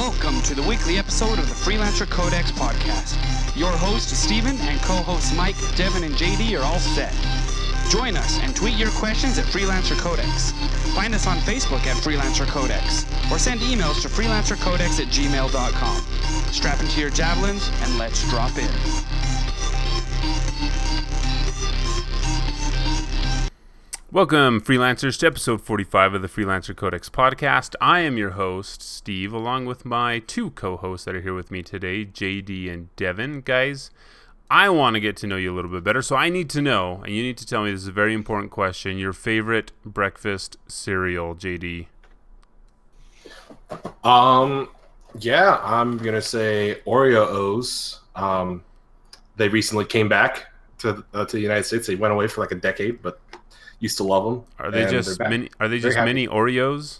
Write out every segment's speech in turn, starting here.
Welcome to the weekly episode of the Freelancer Codex Podcast. Your hosts Steven and co-hosts Mike, Devin, and JD are all set. Join us and tweet your questions at Freelancer Codex. Find us on Facebook at Freelancer Codex, or send emails to freelancercodex@gmail.com. Strap into your javelins and let's drop in. Welcome, Freelancers, to episode 45 of the Freelancer Codex Podcast. I am your host, Steve, along with my two co-hosts that are here with me today, JD and Devin. Guys, I want to get to know you a little bit better, so I need to know, and you need to tell me, this is a very important question, your favorite breakfast cereal, JD? Yeah, I'm going to say Oreos. They recently came back to the United States. They went away for like a decade, but used to love them. Are they just mini? Are they just mini Oreos?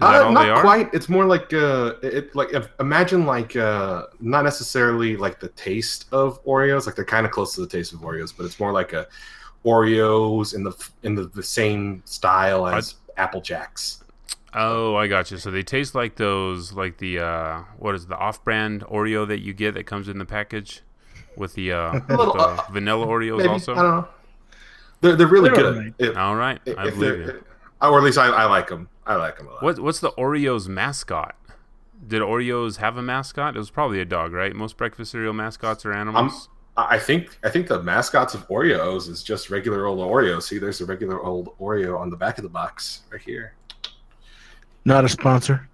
Not quite. It's more like imagine like not necessarily like the taste of Oreos. Like they're kind of close to the taste of Oreos, but it's more like a Oreos in the same style as Apple Jacks. Oh, I got you. So they taste like those, like the what is the off-brand Oreo that you get that comes in the package with the, with the vanilla Oreos maybe, also. I don't know. They're really good. Right. All right, I believe you. Or at least I like them. I like them a lot. What's the Oreos mascot? Did Oreos have a mascot? It was probably a dog, right? Most breakfast cereal mascots are animals. I think the mascots of Oreos is just regular old Oreos. See, there's a regular old Oreo on the back of the box right here. Not a sponsor.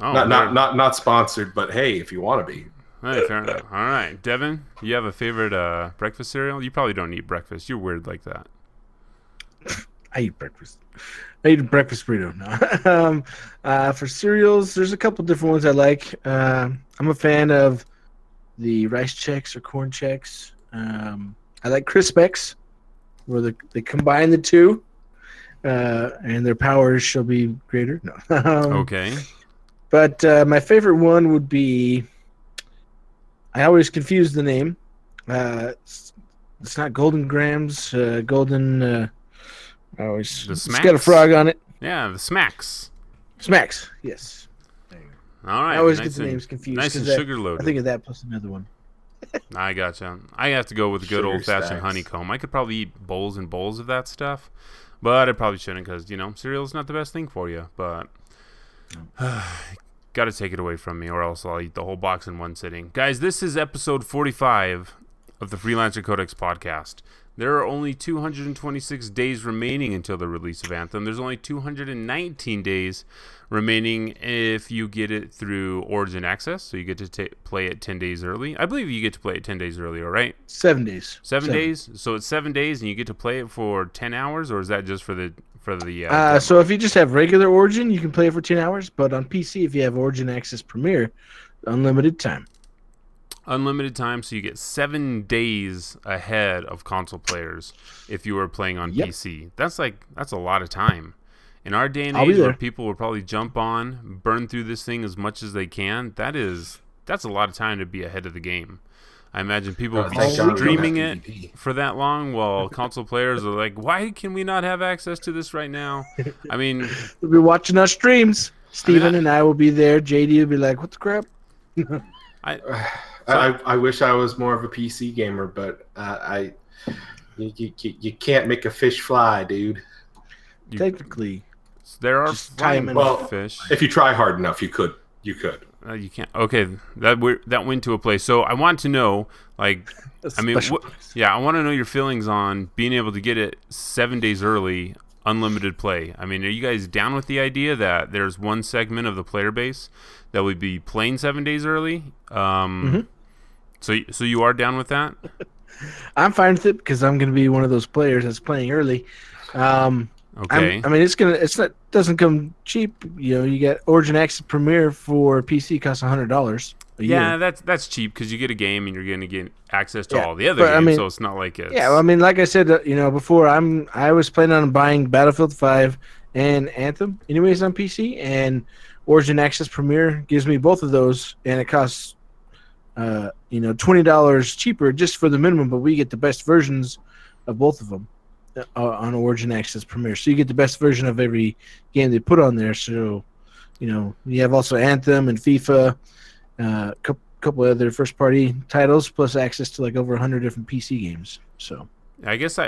Not sponsored, but hey, if you want to be. All right, fair enough. All right, Devin, you have a favorite breakfast cereal? You probably don't eat breakfast. You're weird like that. I eat breakfast. I eat a breakfast burrito. No. For cereals, there's a couple different ones I like. I'm a fan of the rice Chex or corn Chex. I like Crispex, where they combine the two, and their powers shall be greater. No. Okay. But my favorite one would be... I always confuse the name. It's not Golden Grams. Golden. I always. The Smacks. It's got a frog on it. Yeah, the Smacks. Smacks. Yes. All right. I always get the names confused. Nice and sugar loaded. I think of that plus another one. I gotcha. I have to go with good old fashioned honeycomb. I could probably eat bowls and bowls of that stuff, but I probably shouldn't because cereal's not the best thing for you. But. Got to take it away from me or else I'll eat the whole box in one sitting. Guys, this is episode 45 of the Freelancer Codex Podcast. There are only 226 days remaining until the release of Anthem. There's only 219 days remaining if you get it through Origin Access, so you get to play it 10 days early. I believe you get to play it 10 days earlier, right? 7 days. Seven days? So it's 7 days and you get to play it for 10 hours, or is that just for the... So if you just have regular Origin, you can play it for 10 hours. But on PC, if you have Origin Access Premier, unlimited time. Unlimited time, so you get 7 days ahead of console players if you were playing on PC. That's a lot of time. In our day and age, where people will probably jump on, burn through this thing as much as they can. That's a lot of time to be ahead of the game. I imagine people would be streaming it for that long while console players are like, why can we not have access to this right now? I mean... We'll be watching our streams. Steven and I will be there. JD will be like, what the crap? I wish I was more of a PC gamer, but you can't make a fish fly, dude. Technically. There are fish. If you try hard enough, you could. You could. You can't. Okay, that went to a place. So I want to know, I want to know your feelings on being able to get it 7 days early, unlimited play. I mean, are you guys down with the idea that there's one segment of the player base that would be playing 7 days early? So you are down with that? I'm fine with it because I'm going to be one of those players that's playing early. Okay. It doesn't come cheap. You get Origin Access Premier for PC costs $100 a year. Yeah, that's cheap because you get a game and you're going to get access to all the other games. So it's not like it. Yeah, like I said, before I was planning on buying Battlefield 5 and Anthem anyways on PC, and Origin Access Premier gives me both of those, and it costs $20 cheaper just for the minimum, but we get the best versions of both of them. On Origin Access Premier, so you get the best version of every game they put on there. So you know, you have also Anthem and FIFA, couple of other first-party titles, plus access to like over 100 different PC games. So I guess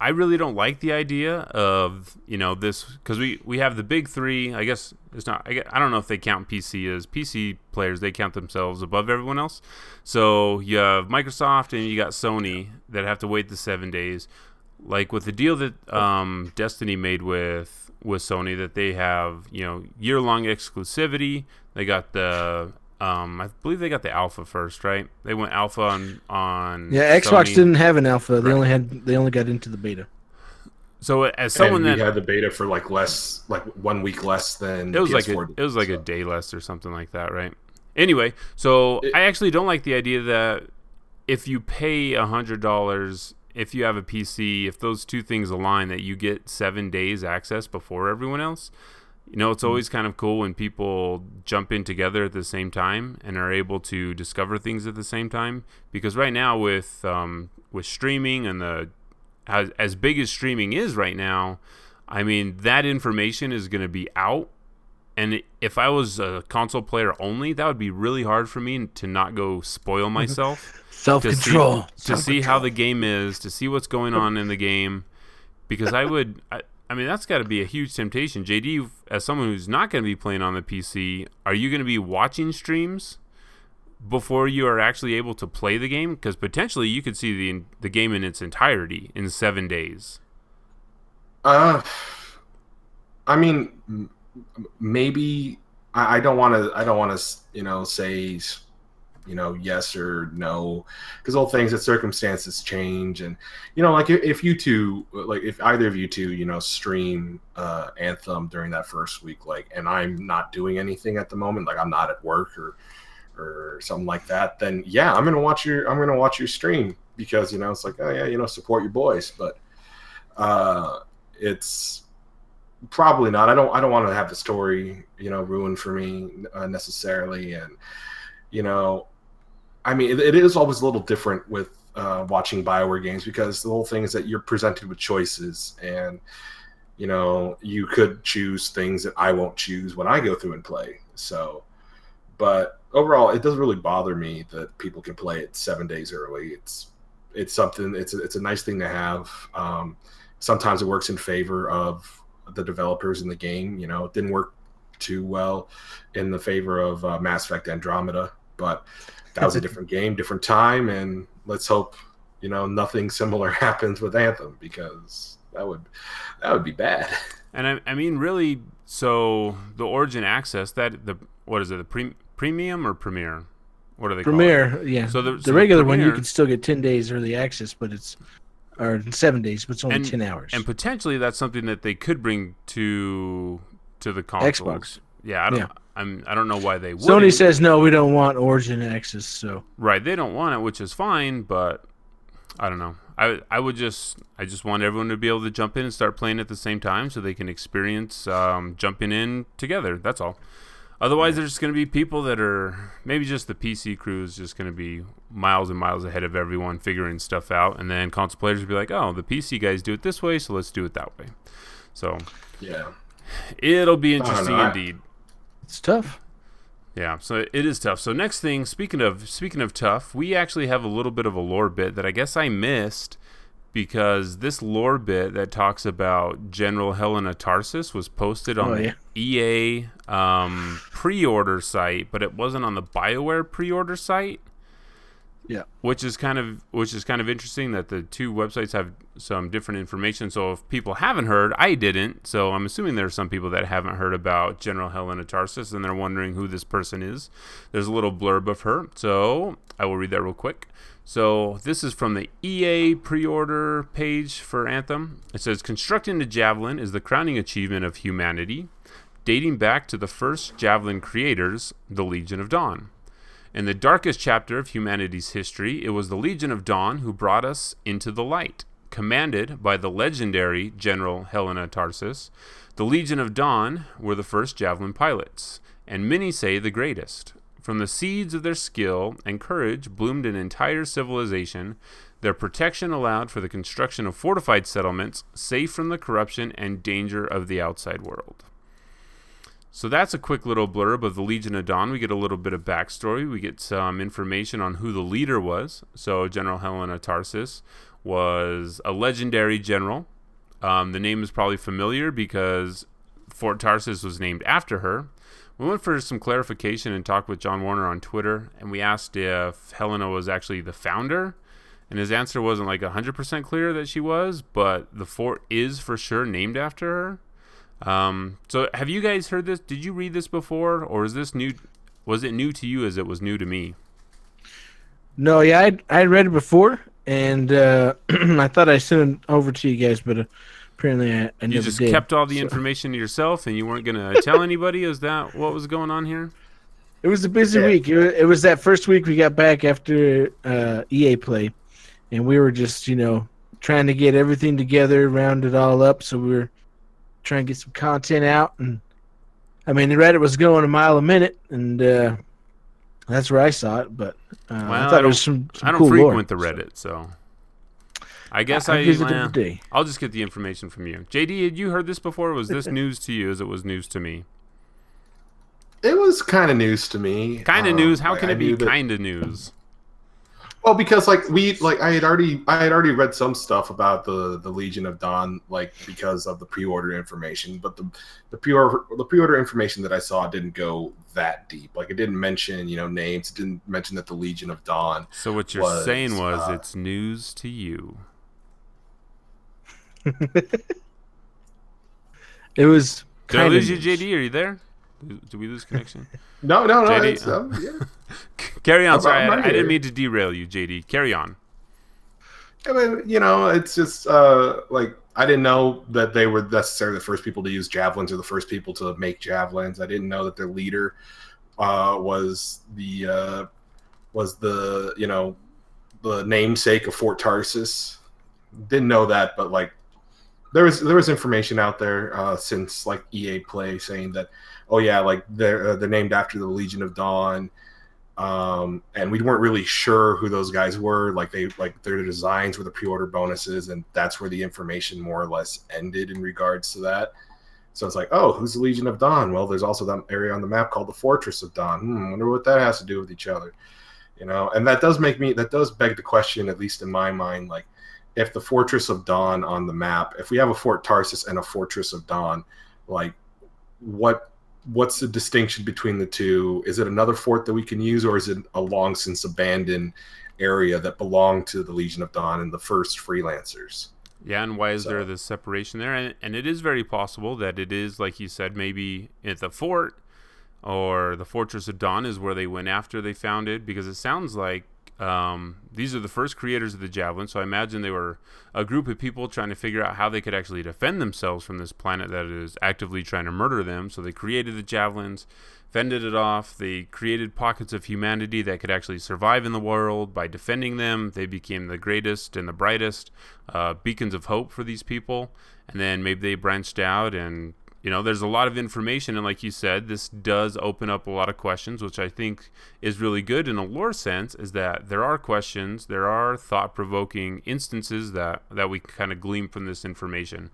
I really don't like the idea of, you know, this, because we have the big three. I guess it's not. I don't know if they count PC as PC players. They count themselves above everyone else. So you have Microsoft and you got Sony that have to wait the 7 days. Like with the deal that Destiny made with Sony, that they have, you know, year-long exclusivity. They got the I believe they got the alpha first, right? They went alpha on yeah. Xbox Sony didn't have an alpha; right. They only got into the beta. So as someone that had the beta for like 1 week less than it was PS4 like it was like a day less or something like that, right? Anyway, so I actually don't like the idea that if you pay $100, if you have a PC, if those two things align, that you get 7 days access before everyone else. You know, it's always kind of cool when people jump in together at the same time and are able to discover things at the same time. Because right now, with streaming and as big as streaming is right now, I mean, that information is going to be out. And if I was a console player only, that would be really hard for me to not go spoil myself. Self-control. To see how the game is, to see what's going on in the game. Because I mean, that's got to be a huge temptation. JD, as someone who's not going to be playing on the PC, are you going to be watching streams before you are actually able to play the game? Because potentially you could see the game in its entirety in 7 days. I mean, maybe I don't want to, you know, say, you know, yes or no, because all things and circumstances change. And, you know, like if either of you two, you know, stream Anthem during that first week, like, and I'm not doing anything at the moment, like I'm not at work or something like that, then yeah, I'm going to watch your stream, because, you know, it's like, oh yeah, you know, support your boys. But it's probably not. I don't want to have the story, you know, ruined for me necessarily. And, you know, I mean, it is always a little different with watching BioWare games, because the whole thing is that you're presented with choices, and, you know, you could choose things that I won't choose when I go through and play. So, but overall, it doesn't really bother me that people can play it 7 days early. It's something. It's a nice thing to have. Sometimes it works in favor of the developers in the game. You know, it didn't work too well in the favor of Mass Effect Andromeda. But that was a different game, different time, and let's hope, you know, nothing similar happens with Anthem, because that would be bad. And I mean, really, so the Origin Access, that the what is it, the premium or Premier? What are they Premier, called? Yeah. So the regular Premier, one, you can still get 10 days early access, but it's or 7 days, but it's only 10 hours. And potentially that's something that they could bring to the consoles. Xbox. Yeah, I don't. Yeah. I don't know why they would. Sony says no, we don't want Origin Access. So right, they don't want it, which is fine. But I don't know. I just want everyone to be able to jump in and start playing at the same time, so they can experience jumping in together. That's all. Otherwise, There's just going to be people that are maybe just the PC crew is just going to be miles and miles ahead of everyone figuring stuff out, and then console players will be like, oh, the PC guys do it this way, so let's do it that way. So yeah, it'll be interesting indeed. It's tough. Yeah, so it is tough. So next thing, speaking of tough, we actually have a little bit of a lore bit that I guess I missed, because this lore bit that talks about General Helena Tarsis was posted on the EA pre-order site, but it wasn't on the BioWare pre-order site. Yeah, which is kind of interesting that the two websites have some different information. So if people haven't heard, I didn't. So I'm assuming there are some people that haven't heard about General Helena Tarsis and they're wondering who this person is. There's a little blurb of her, so I will read that real quick. So this is from the EA pre-order page for Anthem. It says, "Constructing the javelin is the crowning achievement of humanity, dating back to the first javelin creators, the Legion of Dawn. In the darkest chapter of humanity's history, it was the Legion of Dawn who brought us into the light. Commanded by the legendary General Helena Tarsis, the Legion of Dawn were the first javelin pilots, and many say the greatest. From the seeds of their skill and courage bloomed an entire civilization. Their protection allowed for the construction of fortified settlements, safe from the corruption and danger of the outside world." So that's a quick little blurb of the Legion of Dawn. We get a little bit of backstory. We get some information on who the leader was. So General Helena Tarsis was a legendary general. The name is probably familiar because Fort Tarsis was named after her. We went for some clarification and talked with John Warner on Twitter, and we asked if Helena was actually the founder. And his answer wasn't like 100% clear that she was, but the fort is for sure named after her. So have you guys heard this? Did you read this before, or is this new? Was it new to you as it was new to me? No, yeah, I read it before, and I thought I sent it over to you guys, but apparently I never did. You just kept all the information to yourself, and you weren't going to tell anybody? Is that what was going on here? It was a busy week. It was that first week we got back after EA Play, and we were just, you know, trying to get everything together, round it all up, so we were trying to get some content out. And I mean, the Reddit was going a mile a minute, and that's where I saw it. But well, I thought it was some I don't cool frequent lore, the Reddit, so I guess I'll just get the information from you. JD, had you heard this before? Was this news to you as it was news to me? It was kind of news to me. Kind of news? How like can I it be kind of news? Well, because I had already read some stuff about the Legion of Dawn, like because of the pre-order information, but the pre-order information that I saw didn't go that deep. Like it didn't mention, you know, names. It didn't mention that the Legion of Dawn. So what you're saying was it's news to you. It was. Did I lose you, JD? Are you there? Did we lose connection? No. JD, yeah. Carry on. Sorry, I didn't mean to derail you, JD. Carry on. I mean, you know, it's just like I didn't know that they were necessarily the first people to use javelins or the first people to make javelins. I didn't know that their leader was the you know, the namesake of Fort Tarsis. Didn't know that, but like there was information out there since like EA Play saying that. Oh yeah, like they're named after the Legion of Dawn, and we weren't really sure who those guys were. Like their designs were the pre-order bonuses, and that's where the information more or less ended in regards to that. So it's like, oh, who's the Legion of Dawn? Well, there's also that area on the map called the Fortress of Dawn. I wonder what that has to do with each other, you know? And that does beg the question, at least in my mind, like if the Fortress of Dawn on the map, if we have a Fort Tarsis and a Fortress of Dawn, like what's the distinction between the two? Is it another fort that we can use, or is it a long since abandoned area that belonged to the Legion of Dawn and the first freelancers? Yeah, and why is there this separation there? And it is very possible that it is, like you said, maybe at the fort or the Fortress of Dawn is where they went after they founded, because it sounds like these are the first creators of the javelin, so I imagine they were a group of people trying to figure out how they could actually defend themselves from this planet that is actively trying to murder them. So they created the javelins, fended it off. They created pockets of humanity that could actually survive in the world by defending them. They became the greatest and the brightest beacons of hope for these people. And then maybe they branched out, and you know, there's a lot of information, and like you said, this does open up a lot of questions, which I think is really good in a lore sense, is that there are questions, there are thought-provoking instances that we can kind of glean from this information.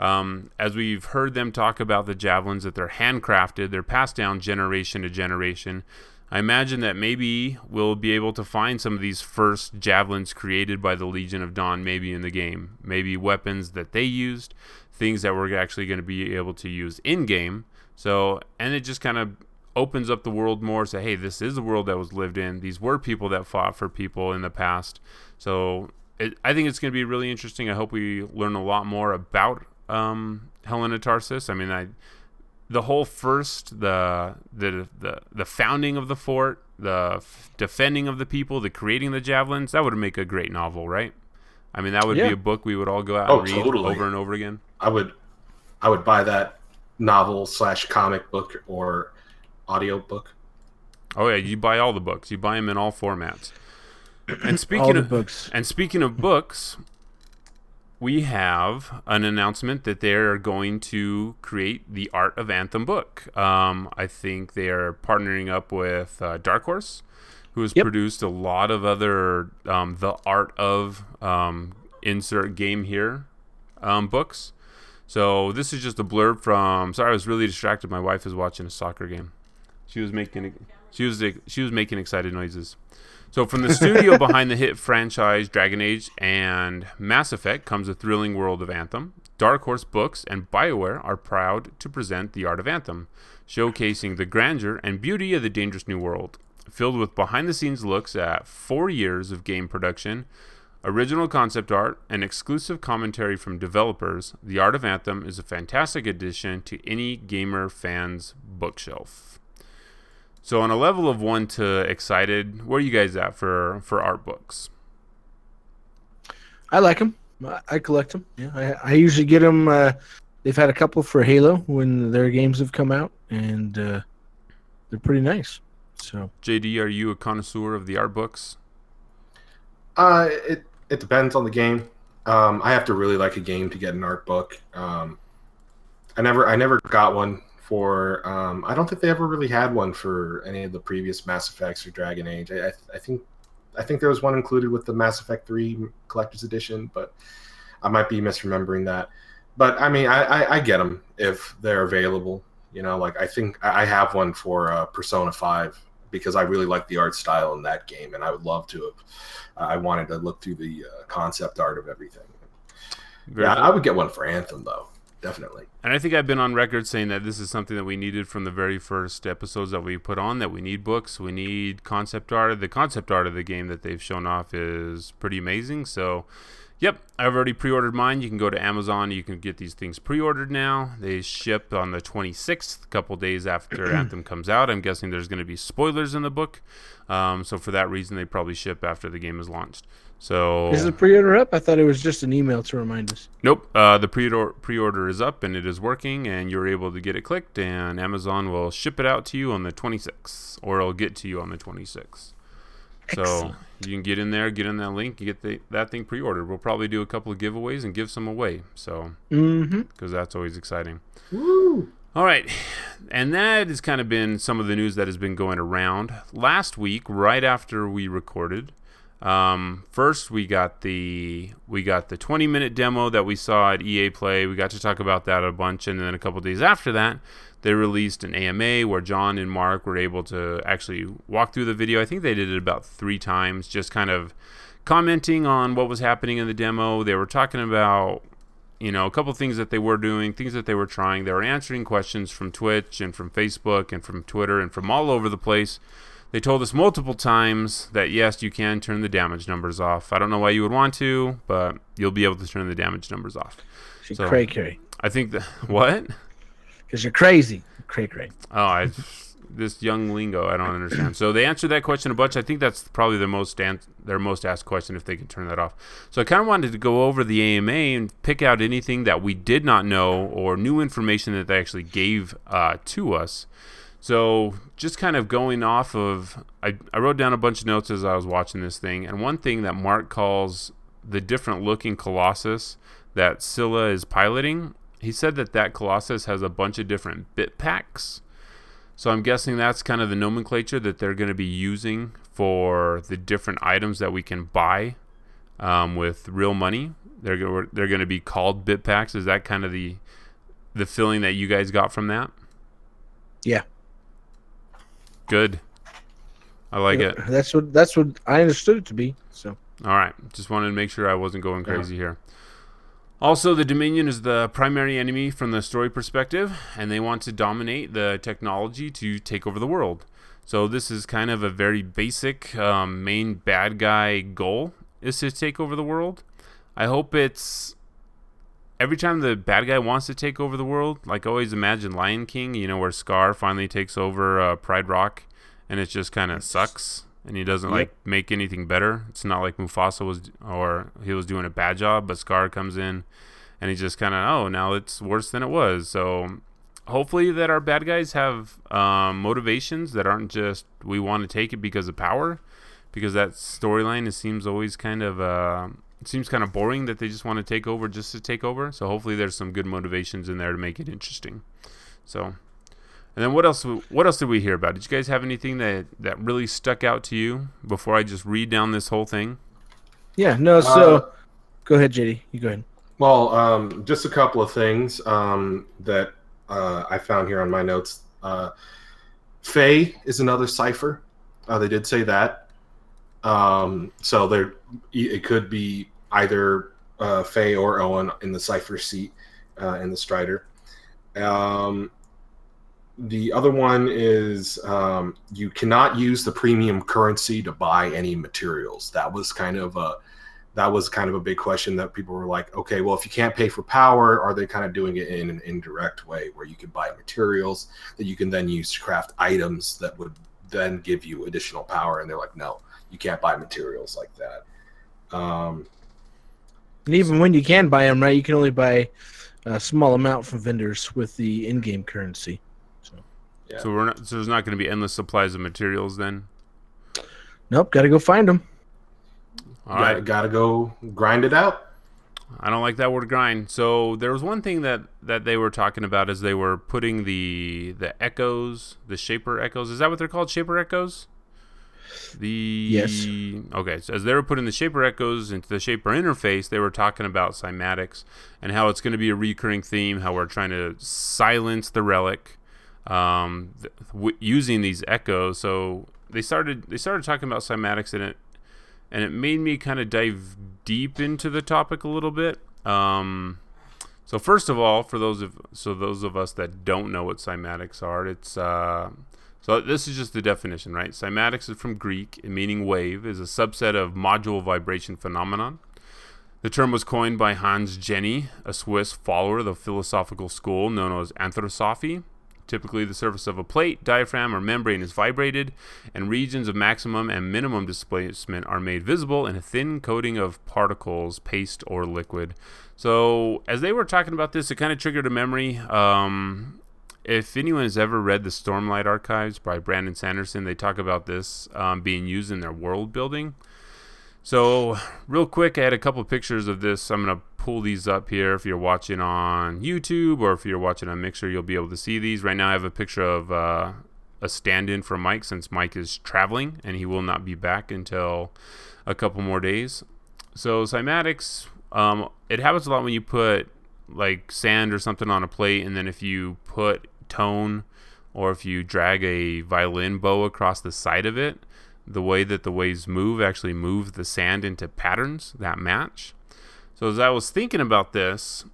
As we've heard them talk about the javelins, that they're handcrafted, they're passed down generation to generation, I imagine that maybe we'll be able to find some of these first javelins created by the Legion of Dawn maybe in the game, maybe weapons that they used, things that we're actually going to be able to use in-game. So, and it just kind of opens up the world more. Say, hey, this is the world that was lived in. These were people that fought for people in the past. So I think it's going to be really interesting. I hope we learn a lot more about Helena Tarsis. I mean, the whole first, the founding of the fort, the defending of the people, the creating the javelins, that would make a great novel, right? I mean, that would be a book we would all go out and read over and over again. I would buy that novel / comic book or audio book. Oh yeah, you buy all the books. You buy them in all formats. And speaking of books, we have an announcement that they're going to create the Art of Anthem book. I think they are partnering up with Dark Horse, who has produced a lot of other The Art of insert game here books. So this is just a blurb from. Sorry, I was really distracted. My wife is watching a soccer game. She was making excited noises. So from the studio behind the hit franchise Dragon Age and Mass Effect comes the thrilling world of Anthem. Dark Horse Books and BioWare are proud to present The Art of Anthem, showcasing the grandeur and beauty of the dangerous new world. Filled with behind-the-scenes looks at 4 years of game production, original concept art, and exclusive commentary from developers, The Art of Anthem is a fantastic addition to any gamer fan's bookshelf. So on a level of 1 to excited, where are you guys at for art books? I like them. I collect them. Yeah, I usually get them. They've had a couple for Halo when their games have come out, and they're pretty nice. So, JD, are you a connoisseur of the art books? It depends on the game. I have to really like a game to get an art book. I never got one for. I don't think they ever really had one for any of the previous Mass Effects or Dragon Age. I think there was one included with the Mass Effect 3 Collector's Edition, but I might be misremembering that. But I mean, I get them if they're available. You know, like I think I have one for Persona 5 because I really like the art style in that game, and I would love to have. I wanted to look through the concept art of everything. Yeah, I would get one for Anthem though, definitely. And I think I've been on record saying that this is something that we needed from the very first episodes that we put on, that we need books, we need concept art. The concept art of the game that they've shown off is pretty amazing. So, yep, I've already pre-ordered mine. You can go to Amazon. You can get these things pre-ordered now. They ship on the 26th, a couple days after Anthem comes out. I'm guessing there's going to be spoilers in the book. So for that reason, they probably ship after the game is launched. So is the pre-order up? I thought it was just an email to remind us. Nope. The pre-order is up, and it is working, and you're able to get it clicked, and Amazon will ship it out to you on the 26th, or it'll get to you on the 26th. So excellent. You can get in there, get in that link, and get that thing pre-ordered. We'll probably do a couple of giveaways and give some away. So, because that's always exciting. Woo! All right, and that has kind of been some of the news that has been going around. Last week, right after we recorded, first we got the 20-minute demo that we saw at EA Play. We got to talk about that a bunch, and then a couple of days after that, they released an AMA where John and Mark were able to actually walk through the video. I think they did it about 3 times, just kind of commenting on what was happening in the demo. They were talking about, you know, a couple things that they were doing, things that they were trying. They were answering questions from Twitch and from Facebook and from Twitter and from all over the place. They told us multiple times that, yes, you can turn the damage numbers off. I don't know why you would want to, but you'll be able to turn the damage numbers off. She's so, cray-cray. I think that... What? Because you're crazy. Cray-cray. Oh, this young lingo, I don't understand. So they answered that question a bunch. I think that's probably their most asked question, if they can turn that off. So I kind of wanted to go over the AMA and pick out anything that we did not know or new information that they actually gave to us. So just kind of going off of, I wrote down a bunch of notes as I was watching this thing. And one thing that Mark calls the different looking Colossus that Scylla is piloting, he said that Colossus has a bunch of different bit packs. So I'm guessing that's kind of the nomenclature that they're going to be using for the different items that we can buy with real money. They're going to be called bit packs. Is that kind of the feeling that you guys got from that? Yeah. Good. I like it. That's what I understood it to be. So. All right. Just wanted to make sure I wasn't going crazy here. Also, the Dominion is the primary enemy from the story perspective, and they want to dominate the technology to take over the world. So this is kind of a very basic main bad guy goal, is to take over the world. I hope it's... Every time the bad guy wants to take over the world, like I always imagine Lion King, you know, where Scar finally takes over Pride Rock, and it just kind of sucks. And he doesn't make anything better. It's not like Mufasa was doing a bad job, but Scar comes in and he just kind of, now it's worse than it was. So hopefully that our bad guys have motivations that aren't just we want to take it because of power, because that storyline seems kind of boring, that they just want to take over just to take over. So hopefully there's some good motivations in there to make it interesting. So. And then what else did we hear about? Did you guys have anything that really stuck out to you before I just read down this whole thing? Yeah, no, so go ahead, JD. You go ahead. Well, just a couple of things that I found here on my notes. Faye is another cipher. They did say that. So there, it could be either Faye or Owen in the cipher seat in the Strider. The other one is you cannot use the premium currency to buy any materials. That was kind of a big question that people were like, okay, well, if you can't pay for power, are they kind of doing it in an indirect way where you can buy materials that you can then use to craft items that would then give you additional power? And they're like, no, you can't buy materials like that. And even when you can buy them, right, you can only buy a small amount from vendors with the in-game currency. So, yeah. So there's not going to be endless supplies of materials then? Nope, got to go find them. Gotta go grind it out. I don't like that word grind. So there was one thing that they were talking about as they were putting the echoes, the Shaper Echoes. Is that what they're called? Shaper Echoes? Yes. Okay. So as they were putting the Shaper Echoes into the Shaper interface, they were talking about cymatics and how it's going to be a recurring theme, how we're trying to silence the relic using these echoes. So they started talking about cymatics in it. And it made me kind of dive deep into the topic a little bit. So first of all, for those of us that don't know what cymatics are, it's so this is just the definition, right? Cymatics is from Greek, meaning wave, is a subset of module vibration phenomenon. The term was coined by Hans Jenny, a Swiss follower of the philosophical school known as anthroposophy. Typically, the surface of a plate, diaphragm, or membrane is vibrated, and regions of maximum and minimum displacement are made visible in a thin coating of particles, paste, or liquid. So, as they were talking about this, it kind of triggered a memory. If anyone has ever read the Stormlight Archives by Brandon Sanderson, they talk about this being used in their world building. So, real quick, I had a couple pictures of this. I'm going to pull these up here. If you're watching on YouTube or if you're watching on Mixer, you'll be able to see these. Right now, I have a picture of a stand-in for Mike, since Mike is traveling, and he will not be back until a couple more days. So, cymatics, it happens a lot when you put, like, sand or something on a plate, and then if you put tone or if you drag a violin bow across the side of it, the way that the waves move actually move the sand into patterns that match. So as I was thinking about this,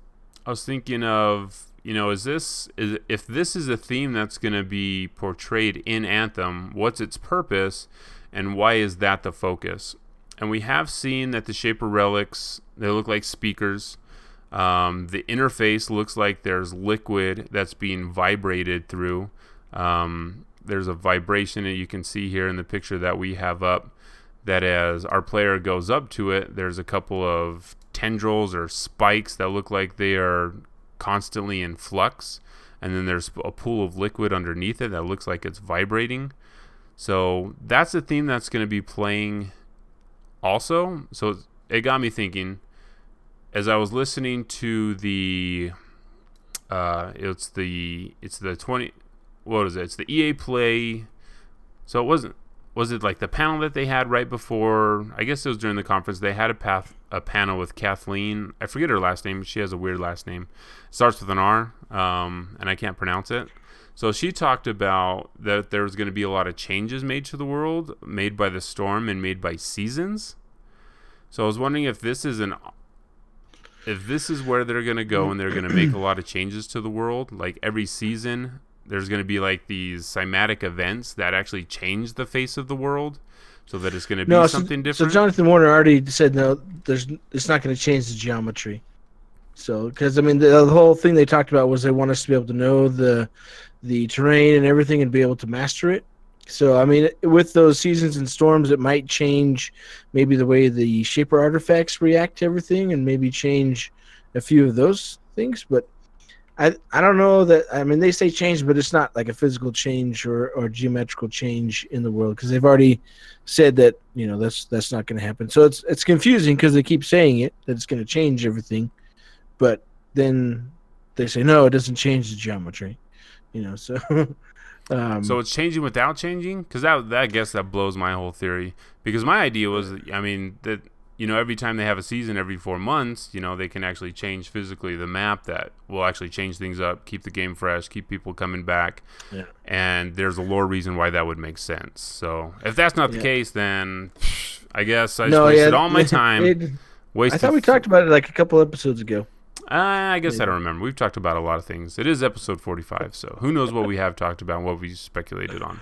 I was thinking of, you know, if this is a theme that's going to be portrayed in Anthem, what's its purpose and why is that the focus? And we have seen that the Shaper relics, they look like speakers. The interface looks like there's liquid that's being vibrated through. There's a vibration that you can see here in the picture that we have up, that as our player goes up to it, there's a couple of tendrils or spikes that look like they are constantly in flux, and then there's a pool of liquid underneath it that looks like it's vibrating. So that's a theme that's going to be playing also. So it got me thinking, as I was listening to the it's the EA Play. So it wasn't. Was it like the panel that they had right before? I guess it was during the conference. They had a panel with Kathleen. I forget her last name. She has a weird last name. It starts with an R, and I can't pronounce it. So she talked about that there was going to be a lot of changes made to the world, made by the Storm and made by seasons. So I was wondering if this is where they're going to go and they're going to make a lot of changes to the world, like every season. There's going to be like these cymatic events that actually change the face of the world, so that it's going to be something different. So Jonathan Warner already said no. It's not going to change the geometry. So because I mean the whole thing they talked about was they want us to be able to know the terrain and everything and be able to master it. So I mean with those seasons and storms, it might change maybe the way the Shaper artifacts react to everything and maybe change a few of those things, but. I don't know that – I mean, they say change, but it's not like a physical change or geometrical change in the world because they've already said that, you know, that's not going to happen. So it's confusing because they keep saying it, that it's going to change everything, but then they say, no, it doesn't change the geometry, you know, so – So it's changing without changing? Because that I guess that blows my whole theory because my idea was – I mean, that – you know, every time they have a season, every 4 months, you know, they can actually change physically the map that will actually change things up, keep the game fresh, keep people coming back. Yeah. And there's a lore reason why that would make sense. So if that's not the case, then I guess I just wasted all my time. I thought we talked about it like a couple episodes ago. I guess I don't remember. We've talked about a lot of things. It is episode 45, so who knows what we have talked about and what we speculated on.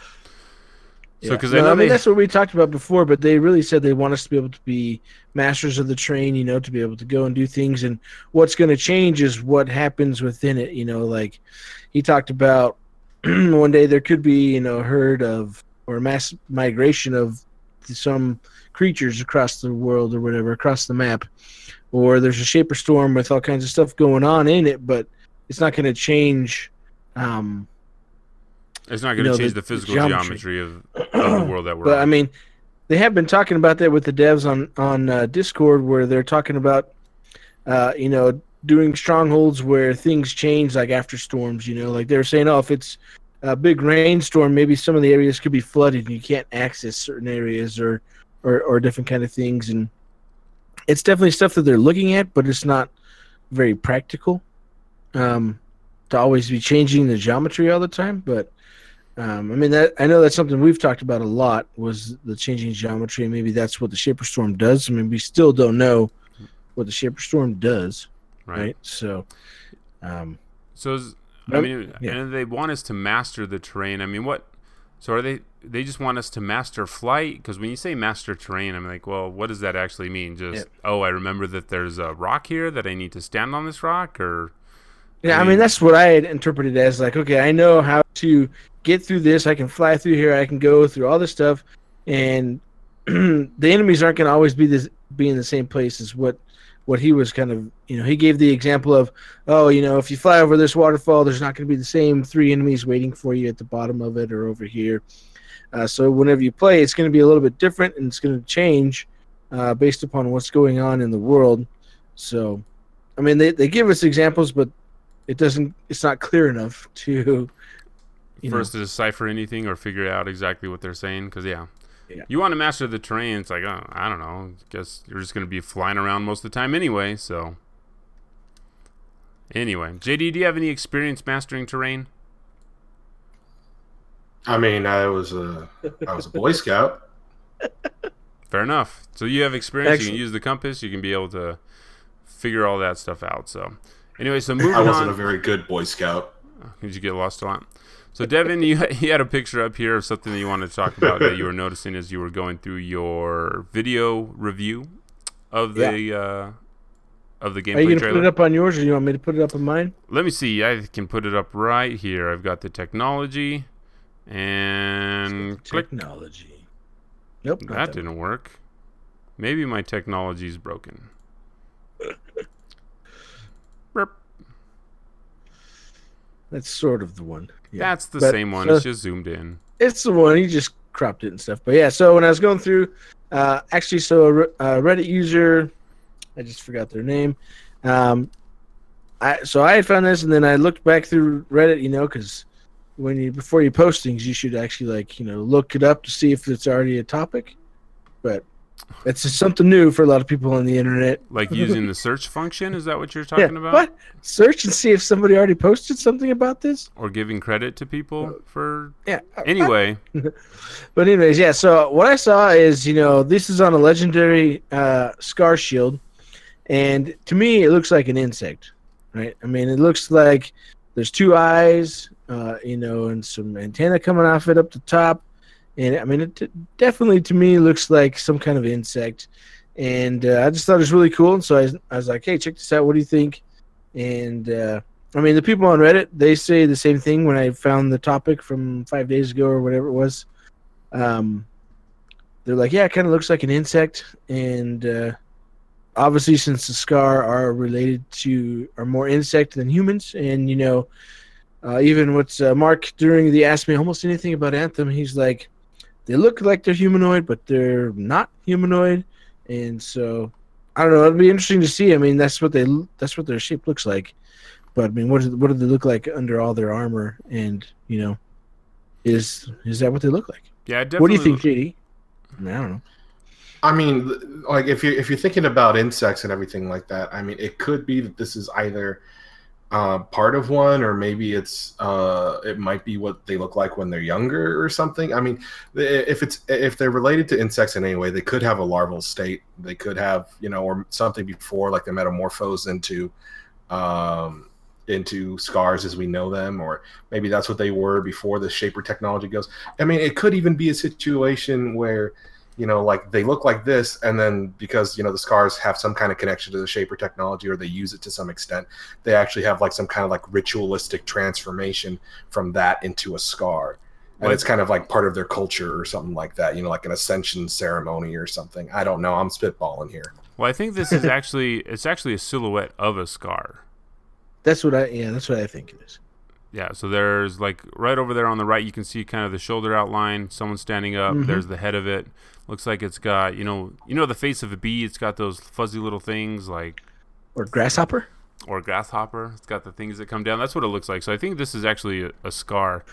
So, because that's what we talked about before, but they really said they want us to be able to be masters of the train, you know, to be able to go and do things. And what's going to change is what happens within it, you know. Like he talked about one day there could be, you know, a herd of or mass migration of some creatures across the world or whatever, across the map. Or there's a Shaper Storm with all kinds of stuff going on in it, but it's not going to change. It's not going to change the physical geometry of the world that we're in. But, I mean, they have been talking about that with the devs on Discord, where they're talking about, you know, doing strongholds where things change, like after storms, you know. Like they were saying, oh, if it's a big rainstorm, maybe some of the areas could be flooded and you can't access certain areas or different kind of things. And it's definitely stuff that they're looking at, but it's not very practical to always be changing the geometry all the time, but... I mean, that I know that's something we've talked about a lot, was the changing geometry, and maybe that's what the Shaper Storm does. I mean, we still don't know what the Shaper Storm does, right? So, and they want us to master the terrain. I mean, what? So are they? They just want us to master flight? Because when you say master terrain, I'm like, well, what does that actually mean? Just I remember that there's a rock here that I need to stand on this rock, or I mean that's what I had interpreted as like, okay, I know how to get through this, I can fly through here, I can go through all this stuff, and the enemies aren't going to always be in the same place as what he was kind of, you know, he gave the example of, oh, you know, if you fly over this waterfall, there's not going to be the same 3 enemies waiting for you at the bottom of it or over here. So whenever you play, it's going to be a little bit different, and it's going to change based upon what's going on in the world. So, I mean, they give us examples, but it's not clear enough to... to decipher anything or figure out exactly what they're saying, because you want to master the terrain. It's like, oh, I don't know, I guess you're just going to be flying around most of the time anyway. So anyway, JD, do you have any experience mastering terrain? I mean, I was a Boy Scout. Fair enough. So you have experience. Excellent. You can use the compass. You can be able to figure all that stuff out. So anyway, so moving on. I wasn't a very good Boy Scout. Did you get lost a lot? So, Devin, you had a picture up here of something that you wanted to talk about that you were noticing as you were going through your video review of the gameplay trailer. Are you going to put it up on yours, or you want me to put it up on mine? Let me see. I can put it up right here. I've got the technology, and technology. Click. Nope. That didn't work. Maybe my technology's broken. That's sort of the one. Yeah. That's same one. It's just zoomed in. It's the one. You just cropped it and stuff. But yeah, so when I was going through, a Reddit user, I just forgot their name. I had found this, and then I looked back through Reddit, you know, because before you post things, you should actually, like, you know, look it up to see if it's already a topic. But that's just something new for a lot of people on the internet. Like using the search function? Is that what you're talking about? What? Search and see if somebody already posted something about this? Or giving credit to people for... Yeah. Anyway. But anyways, yeah. So what I saw is, you know, this is on a legendary Scar shield. And to me, it looks like an insect, right? I mean, it looks like there's 2 eyes, you know, and some antenna coming off it up the top. And, I mean, it definitely, to me, looks like some kind of insect. And I just thought it was really cool. And so I was like, hey, check this out. What do you think? And, I mean, the people on Reddit, they say the same thing when I found the topic from 5 days ago or whatever it was. They're like, yeah, it kind of looks like an insect. And obviously, since the Scar are more insect than humans, and, you know, even with Mark during the Ask Me Almost Anything About Anthem, he's like, they look like they're humanoid, but they're not humanoid, and so I don't know. It'll be interesting to see. I mean, that's what their shape looks like. But I mean, what do they look like under all their armor? And you know, is that what they look like? Yeah, definitely. What do you think, JD? I don't know. I mean, like if you're thinking about insects and everything like that, I mean, it could be that this is either part of one, or maybe it might be what they look like when they're younger or something. I mean, if they're related to insects in any way, they could have a larval state. They could have, or something before, like they metamorphosed into scars as we know them, or maybe that's what they were before the Shaper technology goes. I mean, it could even be a situation where, like they look like this, and then because, the scars have some kind of connection to the Shaper technology, or they use it to some extent, they actually have like some kind of like ritualistic transformation from that into a scar. And it's kind of like part of their culture or something like that, like an ascension ceremony or something. I don't know. I'm spitballing here. Well, I think this is actually a silhouette of a scar. That's what I think it is. Yeah, so there's like right over there on the right, you can see kind of the shoulder outline, someone standing up, mm-hmm. There's the head of it. Looks like it's got, the face of a bee, it's got those fuzzy little things like... Or grasshopper. It's got the things that come down. That's what it looks like. So I think this is actually a scar.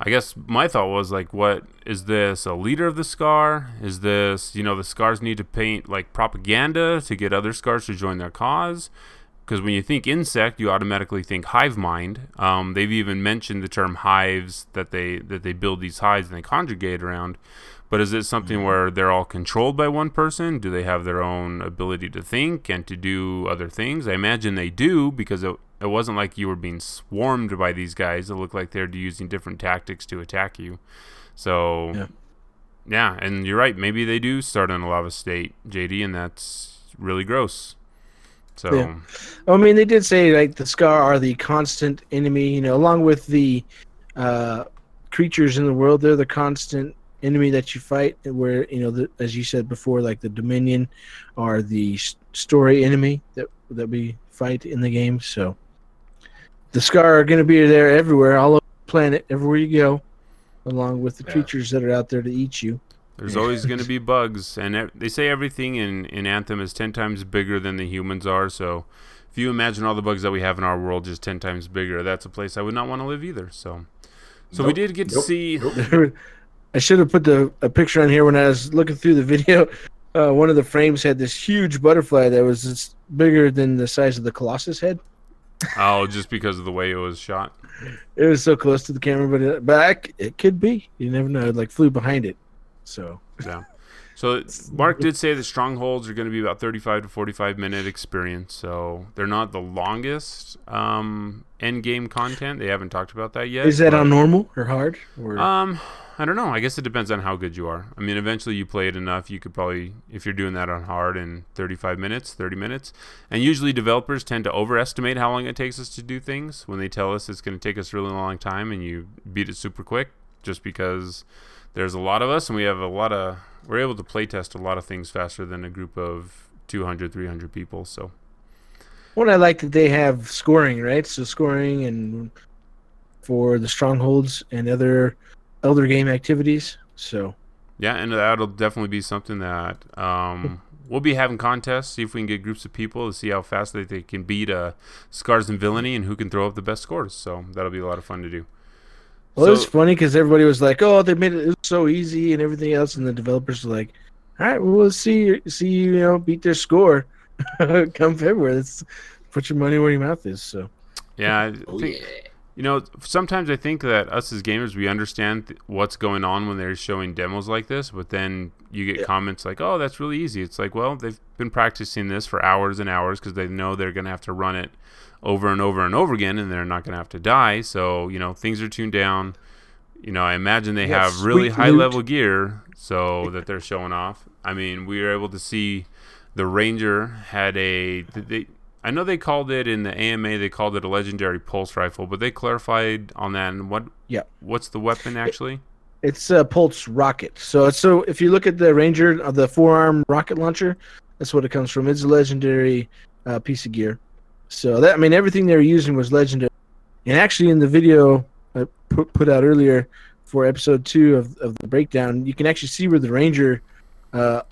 I guess my thought was like, what is this, a leader of the Scar? Is this, the Scars need to paint like propaganda to get other Scars to join their cause? Because when you think insect, you automatically think hive mind. They've even mentioned the term hives, that they build these hives and they conjugate around. But is it something mm-hmm. where they're all controlled by one person? Do they have their own ability to think and to do other things? I imagine they do, because it wasn't like you were being swarmed by these guys. It looked like they're using different tactics to attack you. So, yeah, and you're right. Maybe they do start in a lava state, JD, and that's really gross. So, yeah. I mean, they did say like the Scar are the constant enemy, along with the creatures in the world. They're the constant enemy that you fight. Where as you said before, like the Dominion are the story enemy that we fight in the game. So, the Scar are going to be there everywhere, all over the planet, everywhere you go, along with the creatures that are out there to eat you. There's always going to be bugs, and they say everything in Anthem is 10 times bigger than the humans are, so if you imagine all the bugs that we have in our world just 10 times bigger, that's a place I would not want to live either. So we did get to see... I should have put a picture on here when I was looking through the video. One of the frames had this huge butterfly that was just bigger than the size of the Colossus head. Oh, just because of the way it was shot? It was so close to the camera, but it could be. You never know. It like flew behind it. So Mark did say that strongholds are going to be about 35 to 45 minute experience, so they're not the longest end game content. They haven't talked about that yet. Is that on normal or hard? Or? I don't know. I guess it depends on how good you are. I mean, eventually you play it enough, you could probably, if you're doing that on hard, in 30 minutes, and usually developers tend to overestimate how long it takes us to do things. When they tell us it's going to take us a really long time and you beat it super quick, just because there's a lot of us, and we're able to play test a lot of things faster than a group of 200, 300 people. So, what I like that they have scoring, right? So scoring and for the strongholds and other elder game activities. So, yeah, and that'll definitely be something that we'll be having contests. See if we can get groups of people to see how fast they can beat Scars and Villainy, and who can throw up the best scores. So that'll be a lot of fun to do. Well, it was funny because everybody was like, "Oh, they made it so easy and everything else," and the developers were like, "All right, well, let's see beat their score come February. Let's put your money where your mouth is." So, yeah, sometimes I think that us as gamers, we understand what's going on when they're showing demos like this, but then you get comments like, "Oh, that's really easy." It's like, well, they've been practicing this for hours and hours because they know they're going to have to run it over and over and over again, and they're not going to have to die. So, things are tuned down. I imagine they have really high-level gear so that they're showing off. I mean, we were able to see the Ranger had I know they called it in the AMA, they called it a legendary pulse rifle, but they clarified on that. And what's the weapon actually? It's a pulse rocket. So if you look at the Ranger, the forearm rocket launcher, that's what it comes from. It's a legendary piece of gear. So that, I mean, everything they were using was legendary. And actually, in the video I put out earlier for episode 2 of the breakdown, you can actually see where the Ranger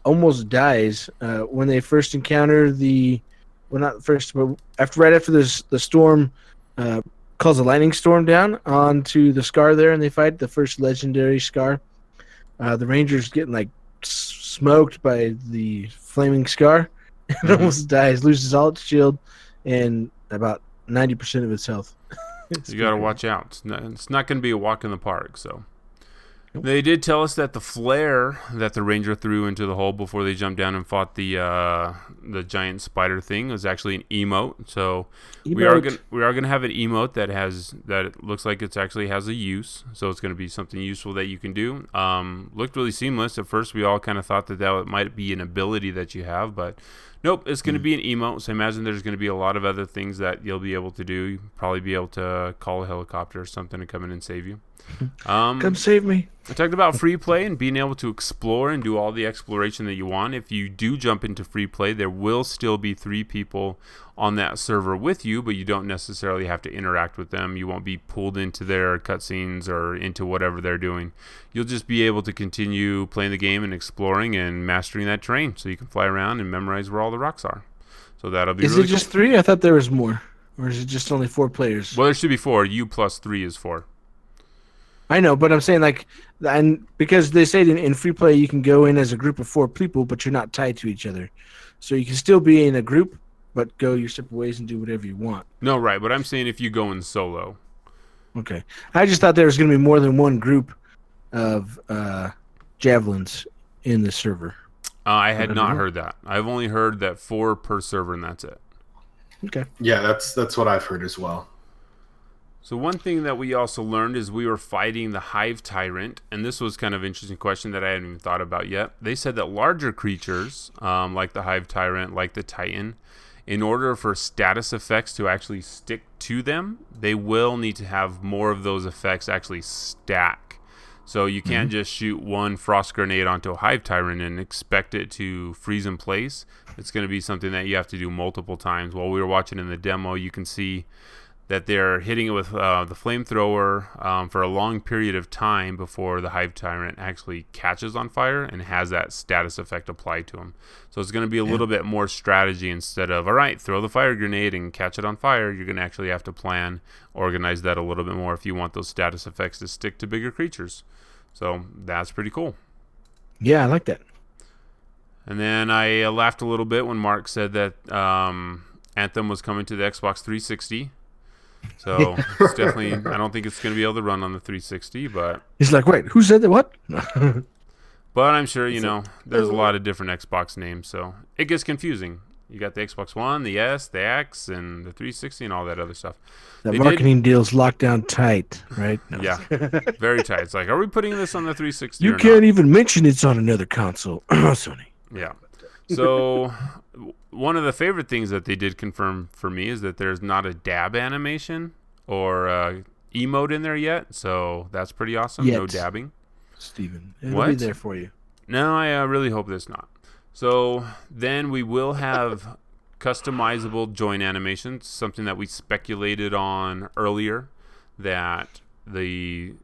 almost dies when they first encounter after the storm calls a lightning storm down onto the Scar there, and they fight the first legendary Scar. The Ranger's getting like smoked by the flaming Scar. It almost dies, loses all its shield, and about 90% of its health. You got to watch out. It's not going to be a walk in the park. So nope. They did tell us that the flare that the Ranger threw into the hole before they jumped down and fought the giant spider thing was actually an emote. So we are going to have an emote that looks like it actually has a use. So it's going to be something useful that you can do. Looked really seamless. At first, we all kind of thought that might be an ability that you have, but. Nope, it's going to be an emote, so I imagine there's going to be a lot of other things that you'll be able to do. You'll probably be able to call a helicopter or something to come in and save you. Come save me. I talked about free play and being able to explore and do all the exploration that you want. If you do jump into free play, there will still be 3 people on that server with you, but you don't necessarily have to interact with them. You won't be pulled into their cutscenes or into whatever they're doing. You'll just be able to continue playing the game and exploring and mastering that terrain, so you can fly around and memorize where all the rocks are. So that'll be. Is really it just cool. 3? I thought there was more, or is it just only 4 players? Well, there should be 4. You plus 3 is 4. I know, but I'm saying and because they say in free play you can go in as a group of 4 people, but you're not tied to each other, so you can still be in a group, but go your separate ways and do whatever you want. No, right, but I'm saying if you go in solo. Okay, I just thought there was going to be more than one group of javelins in the server. I had not heard that. I've only heard that 4 per server, and that's it. Okay. Yeah, that's what I've heard as well. So one thing that we also learned is we were fighting the Hive Tyrant, and this was kind of an interesting question that I hadn't even thought about yet. They said that larger creatures, like the Hive Tyrant, like the Titan, in order for status effects to actually stick to them, they will need to have more of those effects actually stack. So you can't just shoot one frost grenade onto a Hive Tyrant and expect it to freeze in place. It's going to be something that you have to do multiple times. While we were watching in the demo, you can see that they're hitting it with the flamethrower for a long period of time before the Hive Tyrant actually catches on fire and has that status effect applied to him. So it's going to be a little bit more strategy instead of, all right, throw the fire grenade and catch it on fire. You're going to actually have to plan, organize that a little bit more if you want those status effects to stick to bigger creatures. So that's pretty cool. Yeah, I like that. And then I laughed a little bit when Mark said that Anthem was coming to the Xbox 360. So it's definitely, I don't think it's going to be able to run on the 360, but he's like, wait, who said that? What? But I'm sure, there's a lot of different Xbox names, so it gets confusing. You got the Xbox One, the S, the X, and the 360 and all that other stuff. The marketing deal's locked down tight, right? No. Yeah, very tight. It's like, are we putting this on the 360 or not? You can't even mention it's on another console, Sony. Yeah. So one of the favorite things that they did confirm for me is that there's not a dab animation or emote in there yet. So that's pretty awesome. Yet. No dabbing. Steven, it'll be there for you. No, I really hope that's not. So then we will have customizable join animations, something that we speculated on earlier, that the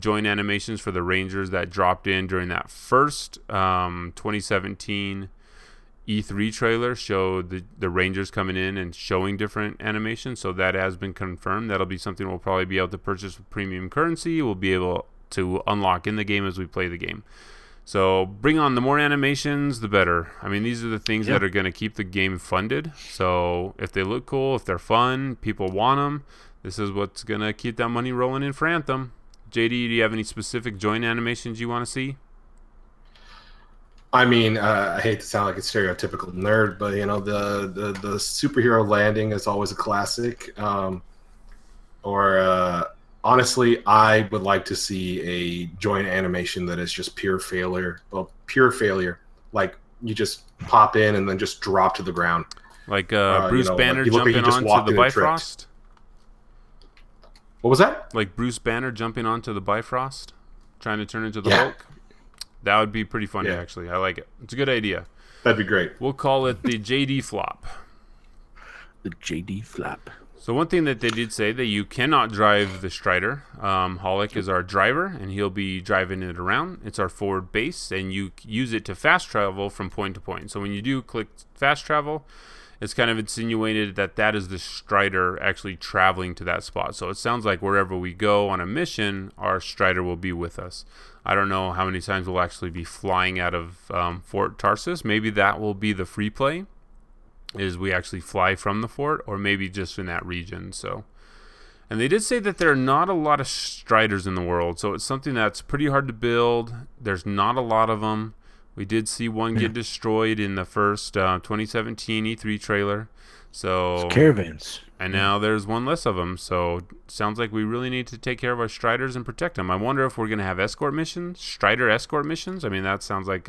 join animations for the Rangers that dropped in during that first 2017 E3 trailer showed the Rangers coming in and showing different animations, so that has been confirmed. That'll be something we'll probably be able to purchase with premium currency. We'll be able to unlock in the game as we play the game. So bring on the more animations, the better. I mean, these are the things that are going to keep the game funded. So if they look cool, if they're fun, people want them. This is what's going to keep that money rolling in for Anthem. JD, do you have any specific join animations you want to see? I mean, I hate to sound like a stereotypical nerd, but the superhero landing is always a classic. Honestly, I would like to see a joint animation that is just pure failure. Well, pure failure, like you just pop in and then just drop to the ground, like Bruce Banner jumping onto the Bifrost. What was that? Like Bruce Banner jumping onto the Bifrost, trying to turn into the Hulk. That would be pretty funny, actually. I like it. It's a good idea. That'd be great. We'll call it the JD flop. The JD flop. So one thing that they did say that you cannot drive the Strider. Holic is our driver, and he'll be driving it around. It's our forward base, and you use it to fast travel from point to point. So when you do click fast travel, it's kind of insinuated that that is the Strider actually traveling to that spot. So it sounds like wherever we go on a mission, our Strider will be with us. I don't know how many times we'll actually be flying out of Fort Tarsis. Maybe that will be the free play, is we actually fly from the fort, or maybe just in that region. So, and they did say that there are not a lot of Striders in the world, so it's something that's pretty hard to build. There's not a lot of them. We did see one get destroyed in the first 2017 E3 trailer. So it's caravans. And now there's one less of them. So sounds like we really need to take care of our Striders and protect them. I wonder if we're going to have escort missions, Strider escort missions. I mean, that sounds like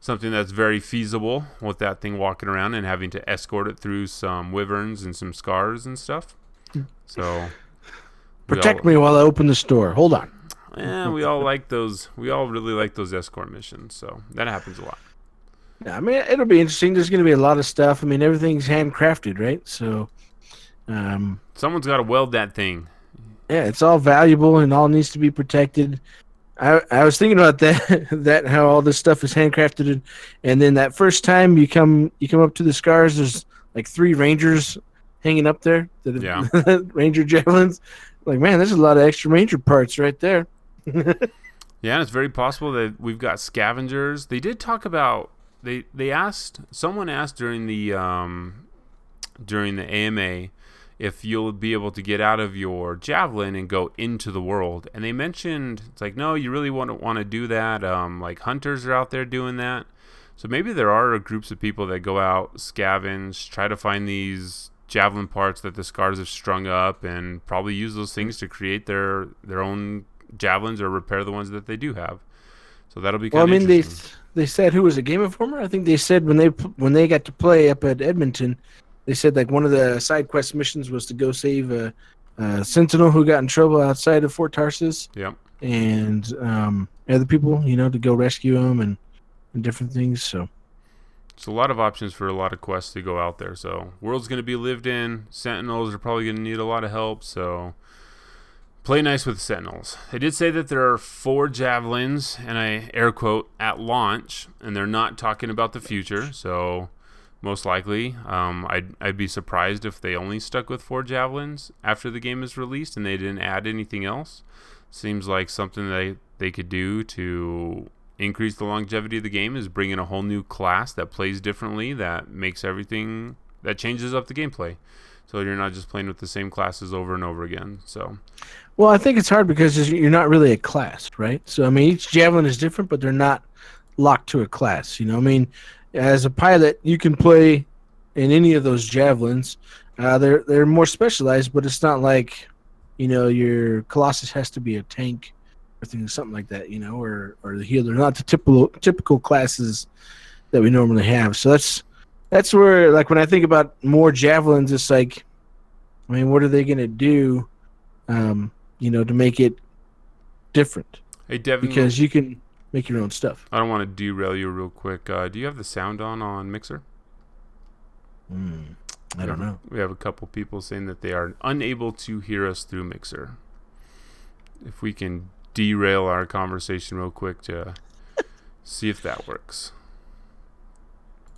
something that's very feasible with that thing walking around and having to escort it through some wyverns and some scars and stuff. So protect me while I open the store. Hold on. Yeah, we all like those. We all really like those escort missions, so that happens a lot. Yeah, I mean, it'll be interesting. There's going to be a lot of stuff. I mean, everything's handcrafted, right? So, someone's got to weld that thing. Yeah, it's all valuable and all needs to be protected. I was thinking about that how all this stuff is handcrafted, and then that first time you come up to the scars, there's like 3 Rangers hanging up there, Ranger javelins. Like, man, there's a lot of extra Ranger parts right there. Yeah, and it's very possible that we've got scavengers. They did talk about someone asked during the AMA if you'll be able to get out of your javelin and go into the world, and they mentioned it's like, no, you really wouldn't want to do that. Like hunters are out there doing that, so maybe there are groups of people that go out, scavenge, try to find these javelin parts that the Scars have strung up, and probably use those things to create their own javelins or repair the ones that they do have. So that'll be kind of interesting. They said, who was a Game Informer? I think they said when they got to play up at Edmonton, they said like one of the side quest missions was to go save a Sentinel who got in trouble outside of Fort Tarsis. Yeah. And other people, to go rescue them and different things. So it's a lot of options for a lot of quests to go out there. So world's going to be lived in. Sentinels are probably going to need a lot of help. So play nice with Sentinels. They did say that there are 4 javelins, and I air quote, at launch, and they're not talking about the future. So most likely, I'd be surprised if they only stuck with 4 javelins after the game is released and they didn't add anything else. Seems like something they could do to increase the longevity of the game is bring in a whole new class that plays differently, that makes everything, that changes up the gameplay. So you're not just playing with the same classes over and over again. So, well, I think it's hard because you're not really a class, right? So, I mean, each javelin is different, but they're not locked to a class. You know, I mean, as a pilot, you can play in any of those javelins. They're more specialized, but it's not like, your Colossus has to be a tank. Something like that, or the healer, not the typical classes that we normally have. So that's where, like, when I think about more javelins, it's like, I mean, what are they gonna do, to make it different? Hey, Devin, because you can make your own stuff. I don't want to derail you real quick. Do you have the sound on Mixer? I don't know. We have a couple people saying that they are unable to hear us through Mixer. If we can derail our conversation real quick to see if that works.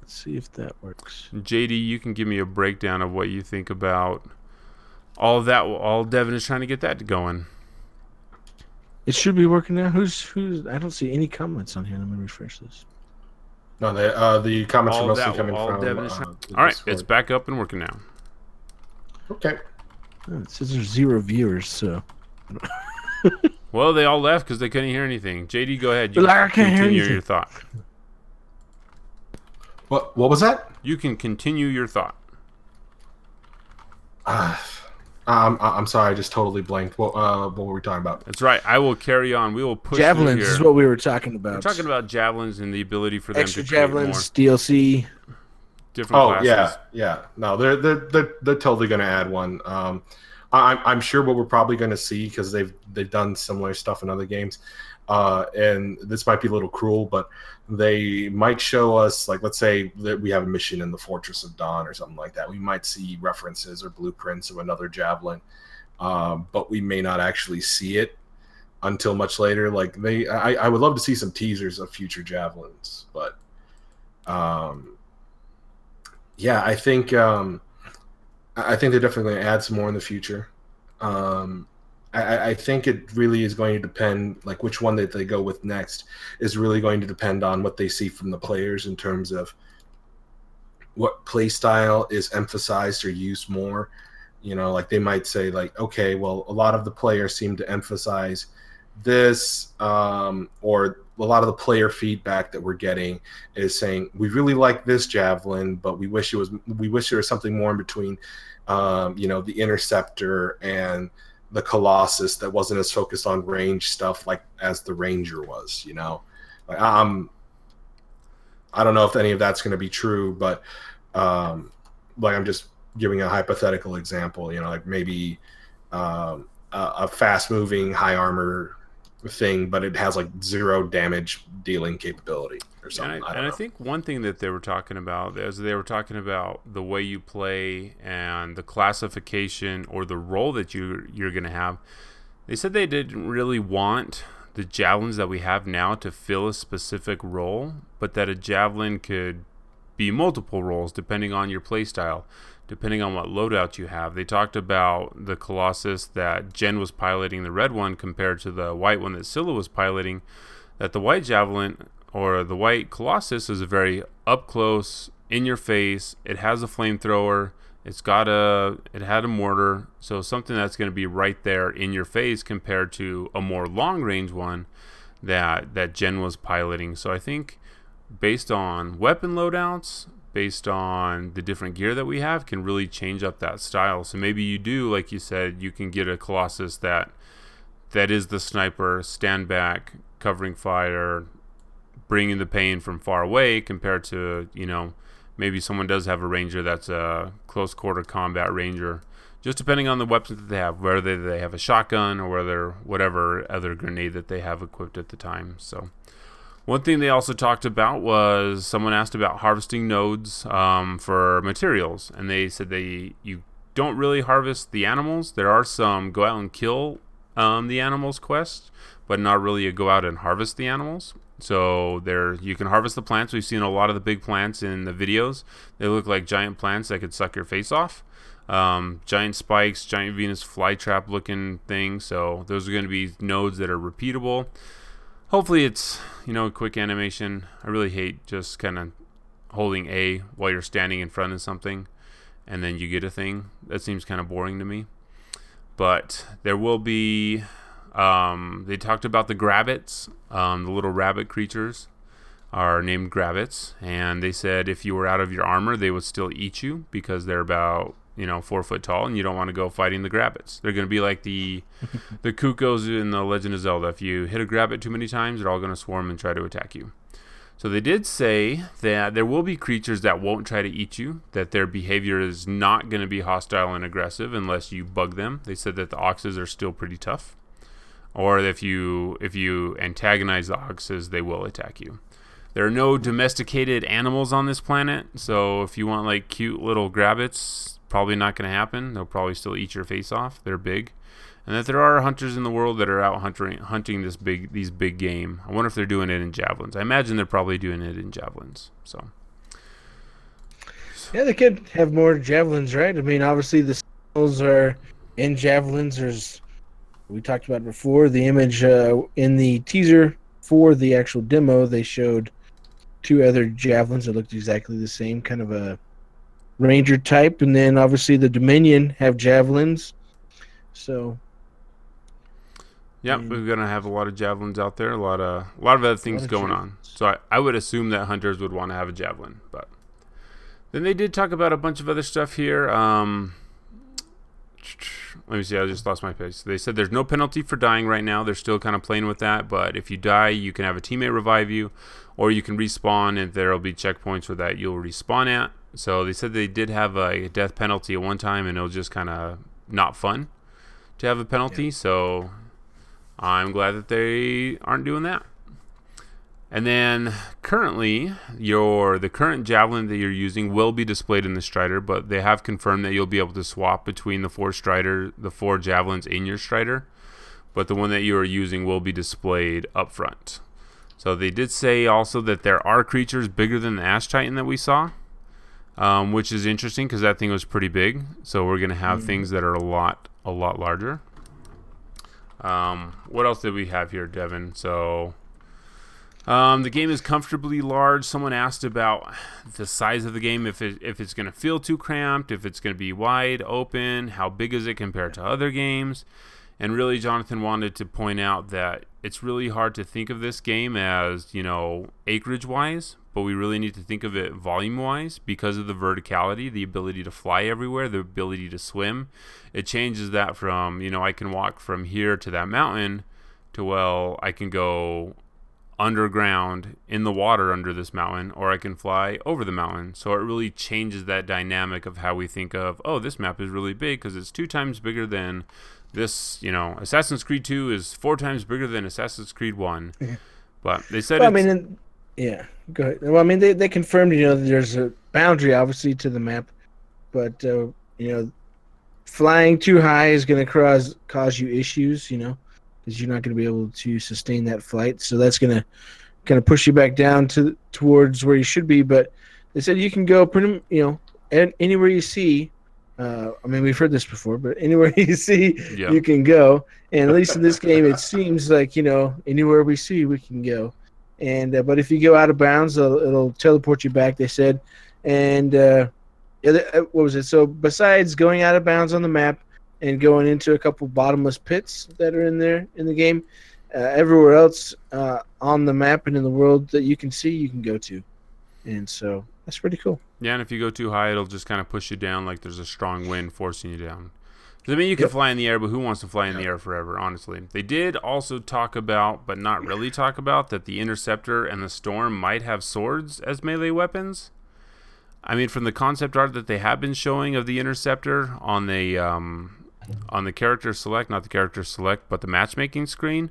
Let's see if that works. JD, you can give me a breakdown of what you think about all Devin is trying to get that going. It should be working now. Who's? I don't see any comments on here. Let me refresh this. No, the comments are mostly coming from. All right, it's back up and working now. Okay. It says there's 0 viewers, so. Well, they all left because they couldn't hear anything. JD, go ahead. You can continue your thought. What was that? You can continue your thought. I'm sorry. I just totally blanked. What were we talking about? That's right. I will carry on. We will push javelins through here. Is what we were talking about. We're talking about javelins and the ability for them extra to javelins, create more. DLC. Different classes. Yeah. No, they're totally going to add one. I'm sure what we're probably going to see, because they've done similar stuff in other games, and this might be a little cruel, but they might show us, like, let's say that we have a mission in the Fortress of Dawn or something like that. We might see references or blueprints of another javelin, but we may not actually see it until much later. Like I would love to see some teasers of future javelins, but yeah, I think they're definitely going to add some more in the future. I think it really is going to depend, like which one that they go with next is really going to depend on what they see from the players in terms of what play style is emphasized or used more. You know, like they might say like, okay, well, a lot of the players seem to emphasize this, or a lot of the player feedback that we're getting is saying, we really like this javelin, but we wish there was something more in between, you know, the Interceptor and the Colossus that wasn't as focused on range stuff like as the Ranger was, you know. Like, I don't know if any of that's going to be true, but like I'm just giving a hypothetical example, you know, like maybe a fast-moving high armor thing, but it has like zero damage dealing capability or something. And I think one thing that they were talking about is they were talking about the way you play and the classification or the role that you're going to have. They said they didn't really want the javelins that we have now to fill a specific role, but that a javelin could be multiple roles depending on your play style, depending on what loadout you have. They talked about the Colossus that Jen was piloting, the red one, compared to the white one that Scylla was piloting, that the white javelin or the white Colossus is a very up close, in your face. It has a flamethrower. It had a mortar. So something that's going to be right there in your face compared to a more long range one that Jen was piloting. So I think based on weapon loadouts, based on the different gear that we have, can really change up that style. So maybe you do, like you said, you can get a Colossus that is the sniper, stand back, covering fire, bringing the pain from far away, compared to, you know, maybe someone does have a Ranger that's a close quarter combat Ranger, just depending on the weapons that they have, whether they have a shotgun or whether whatever other grenade that they have equipped at the time. So one thing they also talked about was someone asked about harvesting nodes for materials, and they said you don't really harvest the animals. There are some go out and kill the animals quests, but not really a go out and harvest the animals. So there you can harvest the plants. We've seen a lot of the big plants in the videos. They look like giant plants that could suck your face off. Giant spikes, giant Venus flytrap looking thing. So those are going to be nodes that are repeatable. Hopefully it's, you know, a quick animation. I really hate just kind of holding A while you're standing in front of something and then you get a thing. That seems kind of boring to me. But there will be, they talked about the grabbits. The little rabbit creatures are named grabbits. And they said if you were out of your armor, they would still eat you because they're about, you know, 4 foot tall, and you don't want to go fighting the grabbits. They're going to be like the Kukos in the Legend of Zelda. If you hit a grabbit too many times, they're all going to swarm and try to attack you. So they did say that there will be creatures that won't try to eat you, that their behavior is not going to be hostile and aggressive unless you bug them. They said that the oxes are still pretty tough, or if you antagonize the oxes, they will attack you. There are no domesticated animals on this planet, so if you want like cute little grabbits, probably not going to happen. They'll probably still eat your face off. They're big, and that there are hunters in the world that are out hunting these big game. I wonder if they're doing it in javelins. I imagine they're probably doing it in javelins. So yeah, they could have more javelins, right? I mean, obviously the signals are in javelins. There's, we talked about before, the image in the teaser for the actual demo. They showed two other javelins that looked exactly the same, kind of a Ranger type, and then obviously the Dominion have javelins. So yeah, we're gonna have a lot of javelins out there, a lot of other things going on. So I would assume that hunters would want to have a javelin. But then they did talk about a bunch of other stuff here. Let me see, I just lost my page. They said there's no penalty for dying right now. They're still kind of playing with that, but if you die, you can have a teammate revive you, or you can respawn, and there'll be checkpoints where that you'll respawn at. So they said they did have a death penalty at one time, and it was just kind of not fun to have a penalty. Yeah. So I'm glad that they aren't doing that. And then currently, the current javelin that you're using will be displayed in the Strider, but they have confirmed that you'll be able to swap between the four javelins in your Strider, but the one that you are using will be displayed up front. So they did say also that there are creatures bigger than the Ash Titan that we saw. which is interesting because that thing was pretty big. So we're going to have things that are a lot larger. What else did we have here, Devin? So the game is comfortably large. Someone asked about the size of the game, if it's going to feel too cramped, if it's going to be wide open, how big is it compared to other games. And really, Jonathan wanted to point out that it's really hard to think of this game as, you know, acreage-wise, but we really need to think of it volume-wise because of the verticality, the ability to fly everywhere, the ability to swim. It changes that from, you know, I can walk from here to that mountain to, well, I can go underground in the water under this mountain, or I can fly over the mountain. So it really changes that dynamic of how we think of, oh, this map is really big because it's 2 times bigger than this, you know, Assassin's Creed 2 is 4 times bigger than Assassin's Creed 1. Yeah. But they said go ahead. Well, I mean, they confirmed, you know, that there's a boundary, obviously, to the map. But, you know, flying too high is going to cause you issues, you know, because you're not going to be able to sustain that flight. So that's going to kind of push you back down towards where you should be. But they said you can go pretty, you know, anywhere you see. I mean, we've heard this before, but anywhere you see, you can go. And at least in this game, it seems like, you know, anywhere we see, we can go. And but if you go out of bounds, it'll teleport you back, they said. And what was it? So besides going out of bounds on the map and going into a couple bottomless pits that are in there in the game, everywhere else on the map and in the world that you can see, you can go to. And so that's pretty cool. Yeah, and if you go too high, it'll just kind of push you down like there's a strong wind forcing you down. I mean, you can fly in the air, but who wants to fly in the air forever, honestly? They did also talk about, but not really talk about, that the Interceptor and the Storm might have swords as melee weapons. I mean, from the concept art that they have been showing of the Interceptor on the character select, not the character select, but the matchmaking screen,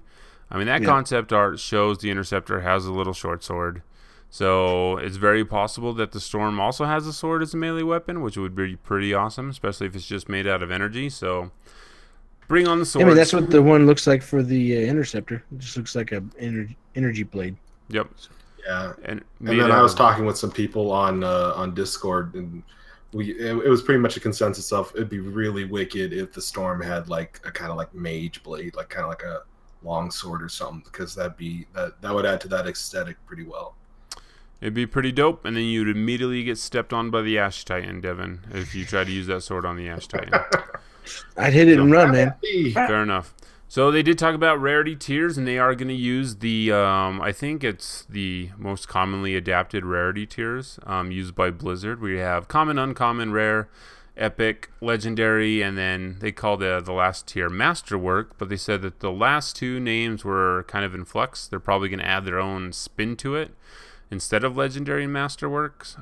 I mean, that concept art shows the Interceptor has a little short sword. So it's very possible that the Storm also has a sword as a melee weapon, which would be pretty awesome, especially if it's just made out of energy. So bring on the sword. I mean, that's what the one looks like for the Interceptor. It just looks like an energy blade. Yep. Yeah. And then I was talking with some people on Discord, and it was pretty much a consensus of it'd be really wicked if the Storm had like a kind of like mage blade, like kind of like a long sword or something, because that would add to that aesthetic pretty well. It'd be pretty dope, and then you'd immediately get stepped on by the Ash Titan, Devin, if you try to use that sword on the Ash Titan. I'd hit it and run, man. Fair enough. So they did talk about rarity tiers, and they are going to use the, I think it's the most commonly adapted rarity tiers used by Blizzard. We have common, uncommon, rare, epic, legendary, and then they call the last tier masterwork, but they said that the last two names were kind of in flux. They're probably going to add their own spin to it instead of legendary and masterworks.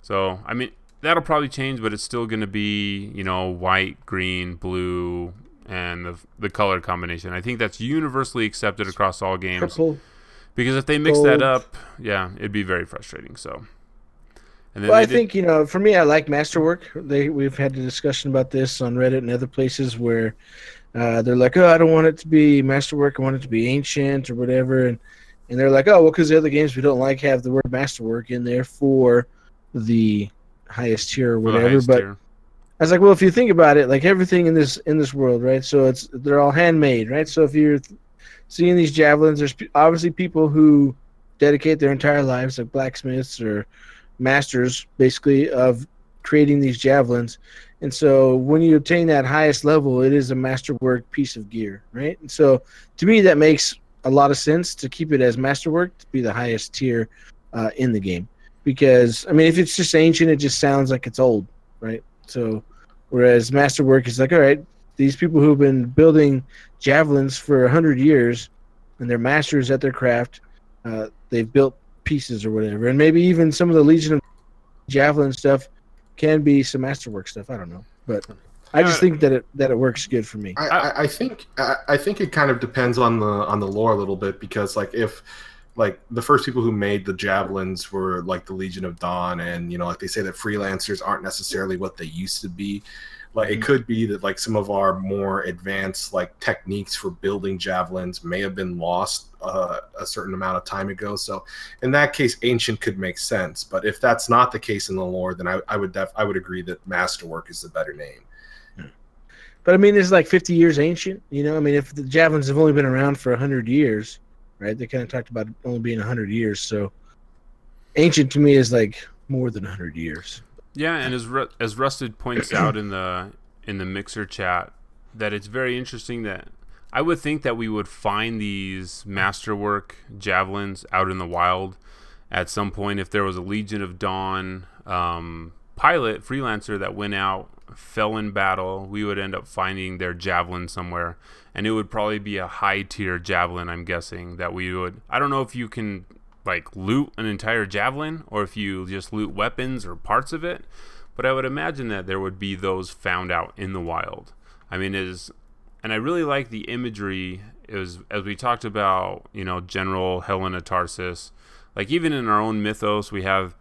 So, I mean, that'll probably change, but it's still going to be, you know, white, green, blue, and the color combination. I think that's universally accepted across all games. Purple. Because if they mix that up, it'd be very frustrating. So, and then I think, you know, for me, I like masterwork. We've had a discussion about this on Reddit and other places where they're like, oh, I don't want it to be masterwork. I want it to be ancient or whatever. And they're like, oh, well, because the other games we don't like have the word masterwork in there for the highest tier or whatever. I was like, well, if you think about it, like everything in this world, right? So they're all handmade, right? So if you're seeing these javelins, there's obviously people who dedicate their entire lives, like blacksmiths or masters, basically, of creating these javelins. And so when you obtain that highest level, it is a masterwork piece of gear, right? And so to me, that makes a lot of sense to keep it as masterwork to be the highest tier in the game, because I mean, if it's just ancient, it just sounds like it's old, right? So whereas masterwork is like, all right, these people who've been building javelins for 100 years and they're masters at their craft, they've built pieces or whatever, and maybe even some of the Legion of Javelin stuff can be some masterwork stuff. I don't know, but I just think that it works good for me. I think it kind of depends on the lore a little bit, because like if like the first people who made the javelins were like the Legion of Dawn, and you know, like they say that freelancers aren't necessarily what they used to be. Like it could be that like some of our more advanced like techniques for building javelins may have been lost a certain amount of time ago. So in that case, ancient could make sense. But if that's not the case in the lore, then I would agree that masterwork is the better name. But I mean, it's like 50 years ancient, you know. I mean, if the javelins have only been around for 100 years, right? They kind of talked about it only being 100 years. So ancient to me is like more than 100 years. Yeah, and as Rusted points out in the Mixer chat, that it's very interesting that I would think that we would find these masterwork javelins out in the wild at some point if there was a Legion of Dawn pilot freelancer that went out, fell in battle. We would end up finding their javelin somewhere, and it would probably be a high tier javelin, I'm guessing, that we would. I don't know if you can like loot an entire javelin or if you just loot weapons or parts of it, but I would imagine that there would be those found out in the wild. I mean, and I really like the imagery. It was, as we talked about, you know, General Helena Tarsis, like even in our own mythos, we have,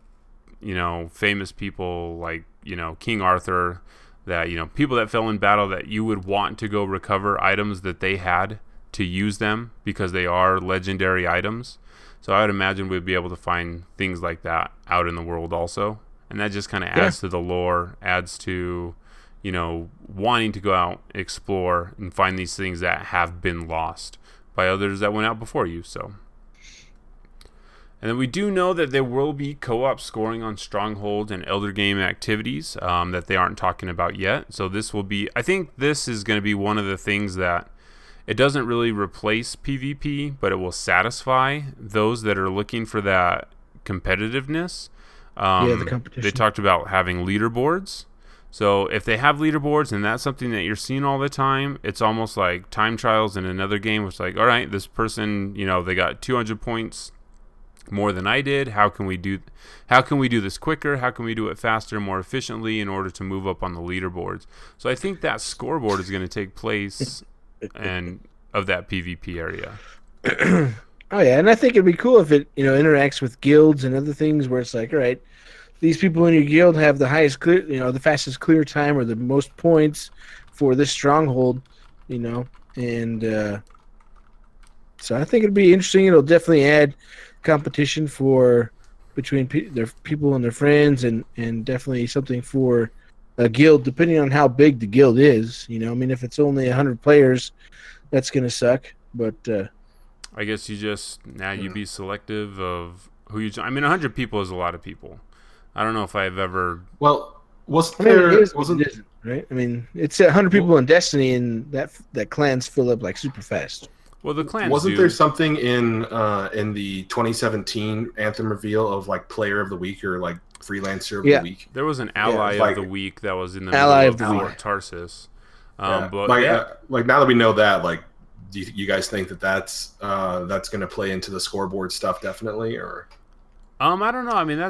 you know, famous people like, you know, King Arthur, that, you know, people that fell in battle that you would want to go recover items that they had to use them because they are legendary items. So I would imagine we'd be able to find things like that out in the world also. And that just kind of adds to the lore, adds to, you know, wanting to go out, explore, and find these things that have been lost by others that went out before you. So, and then we do know that there will be co-op scoring on Stronghold and Elder Game activities that they aren't talking about yet. So this will be, I think this is going to be one of the things that it doesn't really replace PvP, but it will satisfy those that are looking for that competitiveness. The competition. They talked about having leaderboards. So if they have leaderboards and that's something that you're seeing all the time, it's almost like time trials in another game, which is like, all right, this person, you know, they got 200 points more than I did. How can we do this quicker? How can we do it faster, more efficiently in order to move up on the leaderboards? So I think that scoreboard is going to take place and of that PvP area. Oh yeah, and I think it'd be cool if it, you know, interacts with guilds and other things where it's like, all right, these people in your guild have the highest clear, you know, the fastest clear time or the most points for this stronghold, you know, and so I think it'd be interesting. It'll definitely add competition for between their people and their friends, and definitely something for a guild, depending on how big the guild is, you know. I mean, if it's only 100 players, that's gonna suck. But I guess you'd be selective of who you. I mean, 100 people is a lot of people. I don't know if I've ever. Well, wasn't it right? I mean, it's 100 people in Destiny, and that clans fill up like super fast. Well, the clans there something in the 2017 Anthem reveal of like Player of the Week or like Freelancer of the Week? There was an Ally of the Week that was in the Ally of Fort Tarsis. But like now that we know that, like, do you guys think that that's going to play into the scoreboard stuff definitely, or? I don't know. I mean,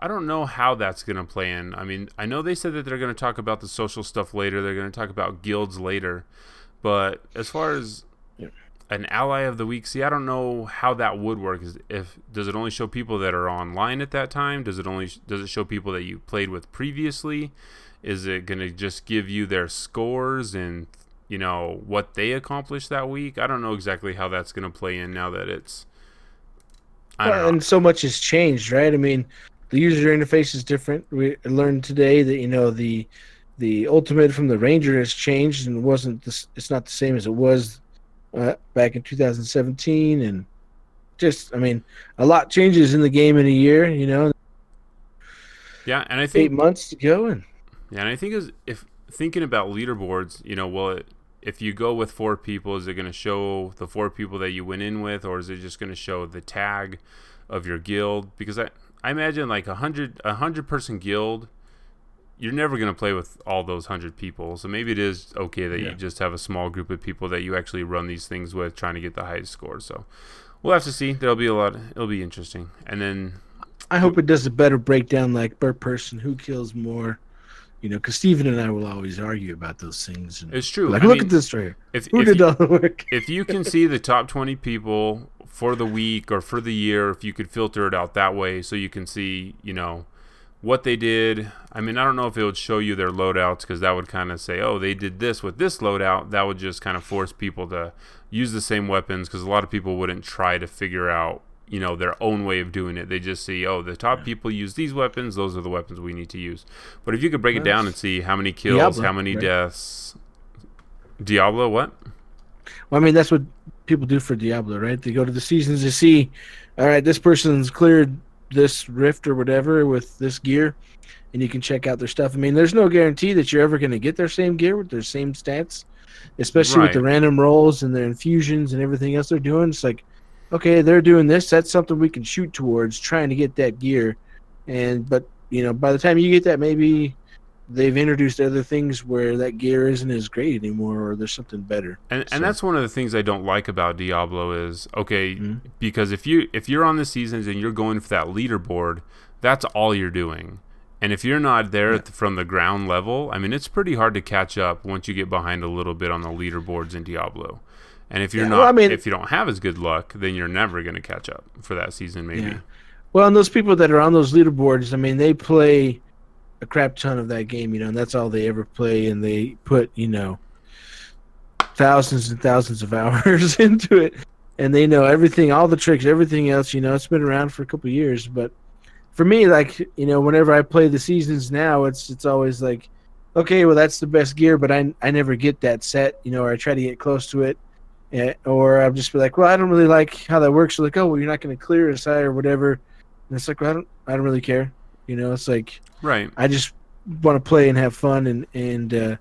I don't know how that's going to play in. I mean, I know they said that they're going to talk about the social stuff later. They're going to talk about guilds later, but as far as an Ally of the Week, see, I don't know how that would work. Does it only show people that are online at that time? Does it show people that you played with previously? Is it going to just give you their scores and, you know, what they accomplished that week? I don't know exactly how that's going to play in now that it's, I don't know. And so much has changed, right? I mean, the user interface is different. We learned today that, you know, the ultimate from the Ranger has changed and it's not the same as it was back in 2017, and just, I mean, a lot changes in the game in a year, you know. Yeah, and I think 8 months to go, and I think if thinking about leaderboards, you know, if you go with 4 people, is it going to show the 4 people that you went in with, or is it just going to show the tag of your guild? Because I imagine like a hundred person guild, you're never going to play with all those 100 people. So maybe it is okay that you just have a small group of people that you actually run these things with, trying to get the highest score. So we'll have to see. There'll be a lot. It'll be interesting. And then I hope it does a better breakdown, like per person, who kills more, you know, because Steven and I will always argue about those things. And it's true. Like, look at this right here. Who did all the work? If you can see the top 20 people for the week or for the year, if you could filter it out that way so you can see, you know, what they did. I mean, I don't know if it would show you their loadouts, because that would kind of say, oh, they did this with this loadout. That would just kind of force people to use the same weapons, because a lot of people wouldn't try to figure out, you know, their own way of doing it. They just see, oh, the top people use these weapons. Those are the weapons we need to use. But if you could break it down and see how many kills, how many deaths. Diablo, what? Well, I mean, that's what people do for Diablo, right? They go to the seasons to see, all right, this person's cleared this rift or whatever with this gear, and you can check out their stuff. I mean, there's no guarantee that you're ever going to get their same gear with their same stats, especially with the random rolls and their infusions and everything else they're doing. It's like, okay, they're doing this. That's something we can shoot towards, trying to get that gear. And but, you know, by the time you get that, maybe they've introduced other things where that gear isn't as great anymore, or there's something better. And that's one of the things I don't like about Diablo is, okay, because if you're on the seasons and you're going for that leaderboard, that's all you're doing. And if you're not there from the ground level, I mean, it's pretty hard to catch up once you get behind a little bit on the leaderboards in Diablo. And if you're not, well, I mean, if you don't have as good luck, then you're never going to catch up for that season, maybe. Yeah. Well, and those people that are on those leaderboards, I mean, they play a crap ton of that game, you know, and that's all they ever play, and they put, you know, thousands and thousands of hours into it, and they know everything, all the tricks, everything else, you know. It's been around for a couple of years. But for me, like, you know, whenever I play the seasons now, it's always like, okay, well, that's the best gear, but I never get that set, you know, or I try to get close to it, or I'll just be like, well, I don't really like how that works. So like, oh, well, you're not going to clear us or whatever, and it's like, well, I don't really care, you know. It's like, right, I just want to play and have fun, and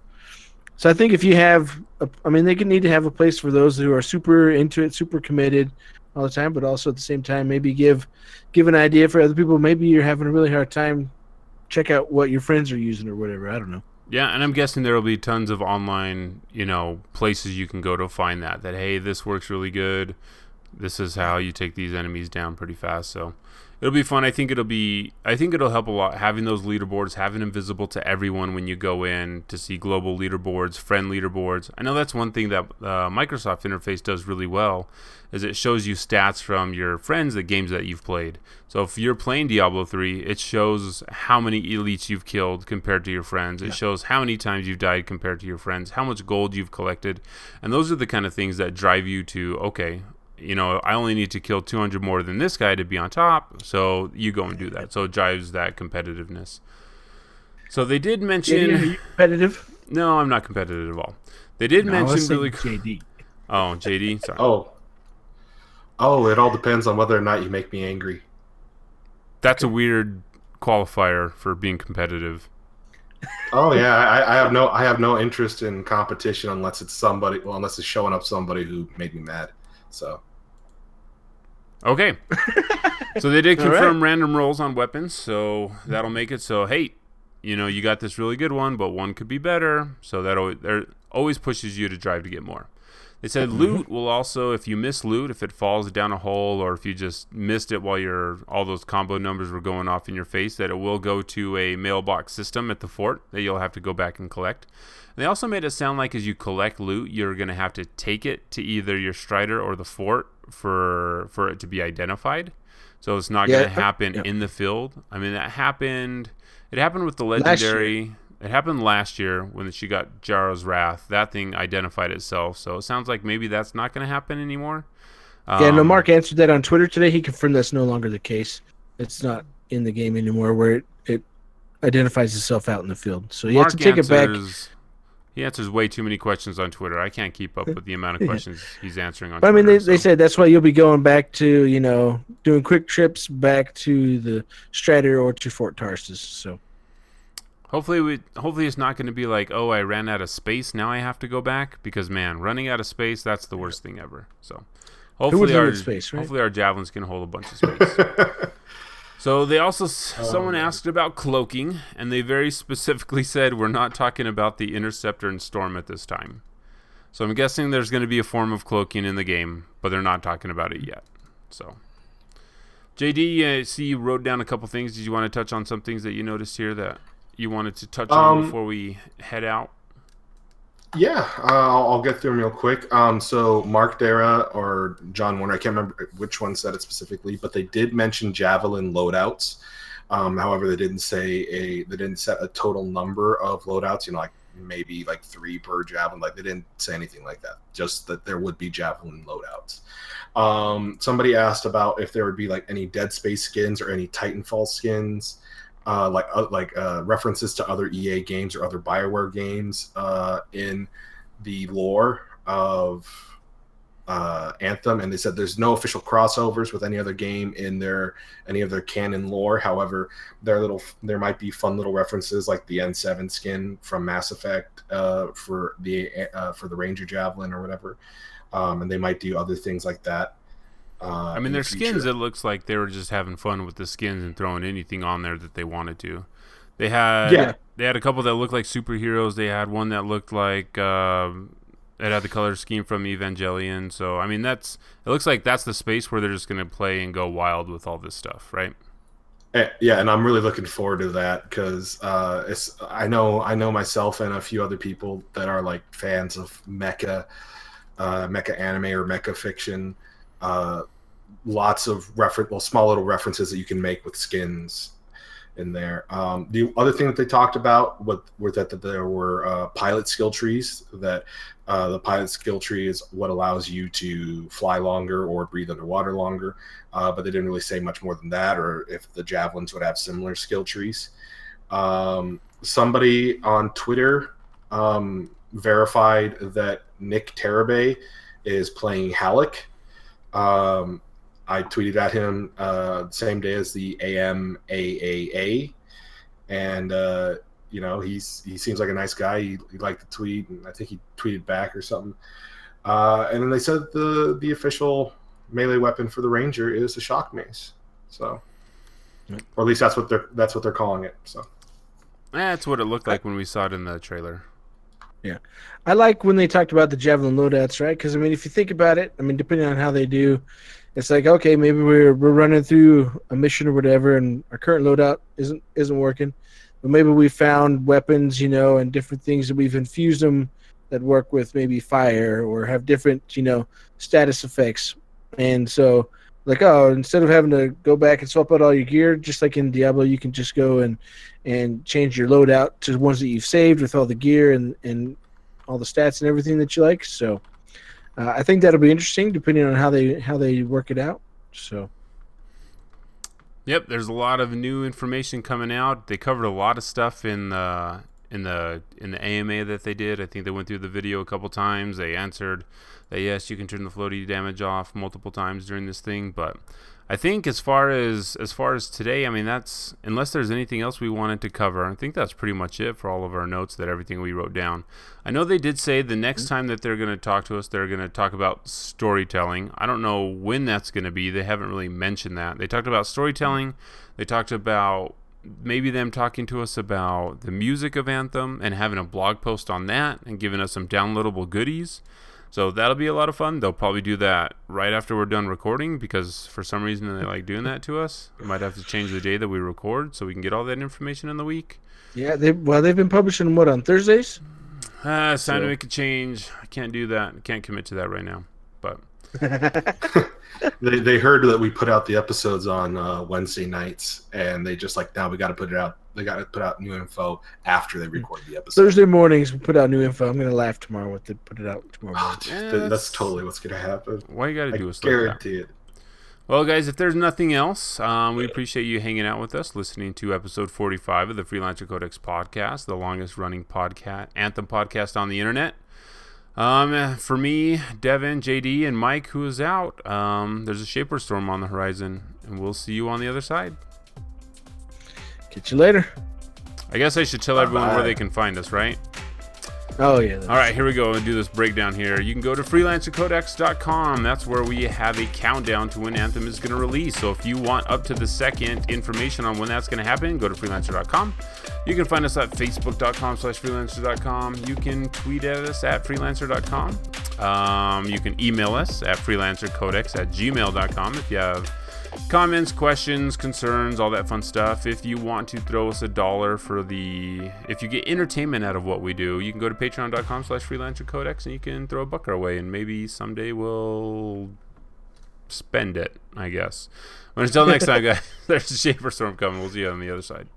so I think if you have, I mean, they could need to have a place for those who are super into it, super committed all the time, but also at the same time, maybe give an idea for other people. Maybe you're having a really hard time. Check out what your friends are using or whatever. I don't know. Yeah, and I'm guessing there will be tons of online, you know, places you can go to find that, hey, this works really good. This is how you take these enemies down pretty fast. So it'll be fun. I think it'll help a lot having those leaderboards, having them visible to everyone when you go in to see global leaderboards, friend leaderboards. I know that's one thing that Microsoft interface does really well, is it shows you stats from your friends, the games that you've played. So if you're playing Diablo 3, it shows how many elites you've killed compared to your friends. It shows how many times you've died compared to your friends, how much gold you've collected. And those are the kind of things that drive you to, okay, you know, I only need to kill 200 more than this guy to be on top. So you go and do that. So it drives that competitiveness. So they did mention... JD, are you competitive? No, I'm not competitive at all. They did mention... really JD. Oh, JD? Sorry. Oh, it all depends on whether or not you make me angry. That's a weird qualifier for being competitive. Oh, yeah. I have no interest in competition unless it's showing up somebody who made me mad. So... Okay. So they did confirm random rolls on weapons, so that'll make it so, hey, you know, you got this really good one, but one could be better. So that always pushes you to drive to get more. They said loot will also, if you miss loot, if it falls down a hole or if you just missed it while all those combo numbers were going off in your face, that it will go to a mailbox system at the fort that you'll have to go back and collect. They also made it sound like as you collect loot, you're going to have to take it to either your Strider or the fort for it to be identified. So it's not going to happen in the field. I mean, that happened. It happened with the legendary. It happened last year when she got Jara's Wrath. That thing identified itself. So it sounds like maybe that's not going to happen anymore. No, Mark answered that on Twitter today. He confirmed that's no longer the case. It's not in the game anymore where it identifies itself out in the field. So you have to take it back. He answers way too many questions on Twitter. I can't keep up with the amount of questions he's answering on Twitter. I mean, they said that's why you'll be going back to, you know, doing quick trips back to the Strider or to Fort Tarsis. So hopefully it's not going to be like, oh, I ran out of space, now I have to go back, because man, running out of space, that's the worst thing ever. So hopefully our javelins can hold a bunch of space. So they also, someone asked about cloaking, and they very specifically said we're not talking about the Interceptor and Storm at this time. So I'm guessing there's going to be a form of cloaking in the game, but they're not talking about it yet. So, JD, I see you wrote down a couple things. Did you want to touch on some things that you noticed here that you wanted to touch on before we head out? Yeah, I'll get through them real quick. So Mark Dara or John Warner, I can't remember which one said it specifically, but they did mention Javelin loadouts. However, they didn't say they didn't set a total number of loadouts. You know, like maybe like 3 per Javelin. Like they didn't say anything like that. Just that there would be Javelin loadouts. Somebody asked about if there would be like any Dead Space skins or any Titanfall skins. References to other EA games or other BioWare games in the lore of Anthem, and they said there's no official crossovers with any other game in any of their canon lore. However, there might be fun little references like the N7 skin from Mass Effect for the Ranger Javelin or whatever, and they might do other things like that. I mean, their skins, it looks like they were just having fun with the skins and throwing anything on there that they wanted to. They had a couple that looked like superheroes. They had one that looked like it had the color scheme from Evangelion. So, I mean, it looks like that's the space where they're just going to play and go wild with all this stuff, right? Yeah, and I'm really looking forward to that because I know myself and a few other people that are like fans of mecha anime or mecha fiction. Lots of small little references that you can make with skins in there. The other thing that they talked about was that there were pilot skill trees, that the pilot skill tree is what allows you to fly longer or breathe underwater longer, but they didn't really say much more than that, or if the Javelins would have similar skill trees. Somebody on Twitter verified that Nick Terabay is playing Halleck. I tweeted at him the same day as the AMAAA, and he seems like a nice guy. He liked the tweet, and I think he tweeted back or something. And then they said the official melee weapon for the Ranger is a shock mace, so or at least that's what they're calling it. So that's what it looked like when we saw it in the trailer. Yeah, I like when they talked about the Javelin loadouts, right? Because, I mean, if you think about it, I mean, depending on how they do, it's like, okay, maybe we're running through a mission or whatever, and our current loadout isn't working, but maybe we found weapons, and different things that we've infused them that work with maybe fire or have different, status effects. And so, like, oh, instead of having to go back and swap out all your gear, just like in Diablo, you can just go and change your loadout to the ones that you've saved with all the gear and all the stats and everything that you like. So I think that'll be interesting depending on how they work it out. So. Yep, there's a lot of new information coming out. They covered a lot of stuff in the AMA that they did. I think they went through the video a couple times. They answered that yes, you can turn the floaty damage off multiple times during this thing. But I think as far as today, I mean, that's, unless there's anything else we wanted to cover, I think that's pretty much it for all of our notes, that everything we wrote down. I know they did say the next time that they're going to talk to us, they're going to talk about storytelling. I don't know when that's going to be. They haven't really mentioned that. They talked about storytelling. They talked about maybe them talking to us about the music of Anthem and having a blog post on that and giving us some downloadable goodies. So that'll be a lot of fun. They'll probably do that right after we're done recording, because for some reason they like doing that to us. We might have to change the day that we record so we can get all that information in the week. Yeah, they've been publishing what, on Thursdays? It's time to make a change. I can't do that. I can't commit to that right now. But they heard that we put out the episodes on Wednesday nights, and they just like, now we got to put it out. They got to put out new info after they record the episode. Thursday mornings, we put out new info. I'm going to laugh tomorrow with it. Put it out tomorrow. Oh, dude, that's totally what's going to happen. Why you got to do us like that? I guarantee it. Well, guys, if there's nothing else, we appreciate you hanging out with us, listening to episode 45 of the Freelancer Codex Podcast, the longest-running podcast, Anthem podcast on the internet. For me, Devin, JD, and Mike, who is out, there's a Shaper storm on the horizon, and we'll see you on the other side. Catch you later. I guess I should tell everyone where they can find us, right? Oh, yeah. All right, here we go. We'll do this breakdown here. You can go to freelancercodex.com. That's where we have a countdown to when Anthem is going to release. So if you want up to the second information on when that's going to happen, go to freelancer.com. You can find us at facebook.com/freelancer.com. You can tweet at us at freelancer.com. You can email us at freelancercodex@gmail.com if you have Comments, questions, concerns, all that fun stuff. If you want to throw us a dollar for the... If you get entertainment out of what we do, you can go to patreon.com/freelancercodex and you can throw a buck our way, and maybe someday we'll spend it, I guess. But until next time, guys, there's a Shaper Storm coming. We'll see you on the other side.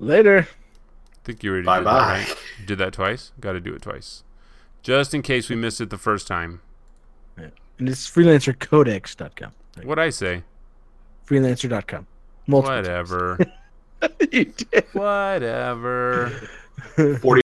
Later. I think you already did that, right? Did that twice? Got to do it twice. Just in case we missed it the first time. Yeah. And it's freelancercodex.com. What'd I say? Freelancer.com. Multiple. Whatever. You did. Whatever. 40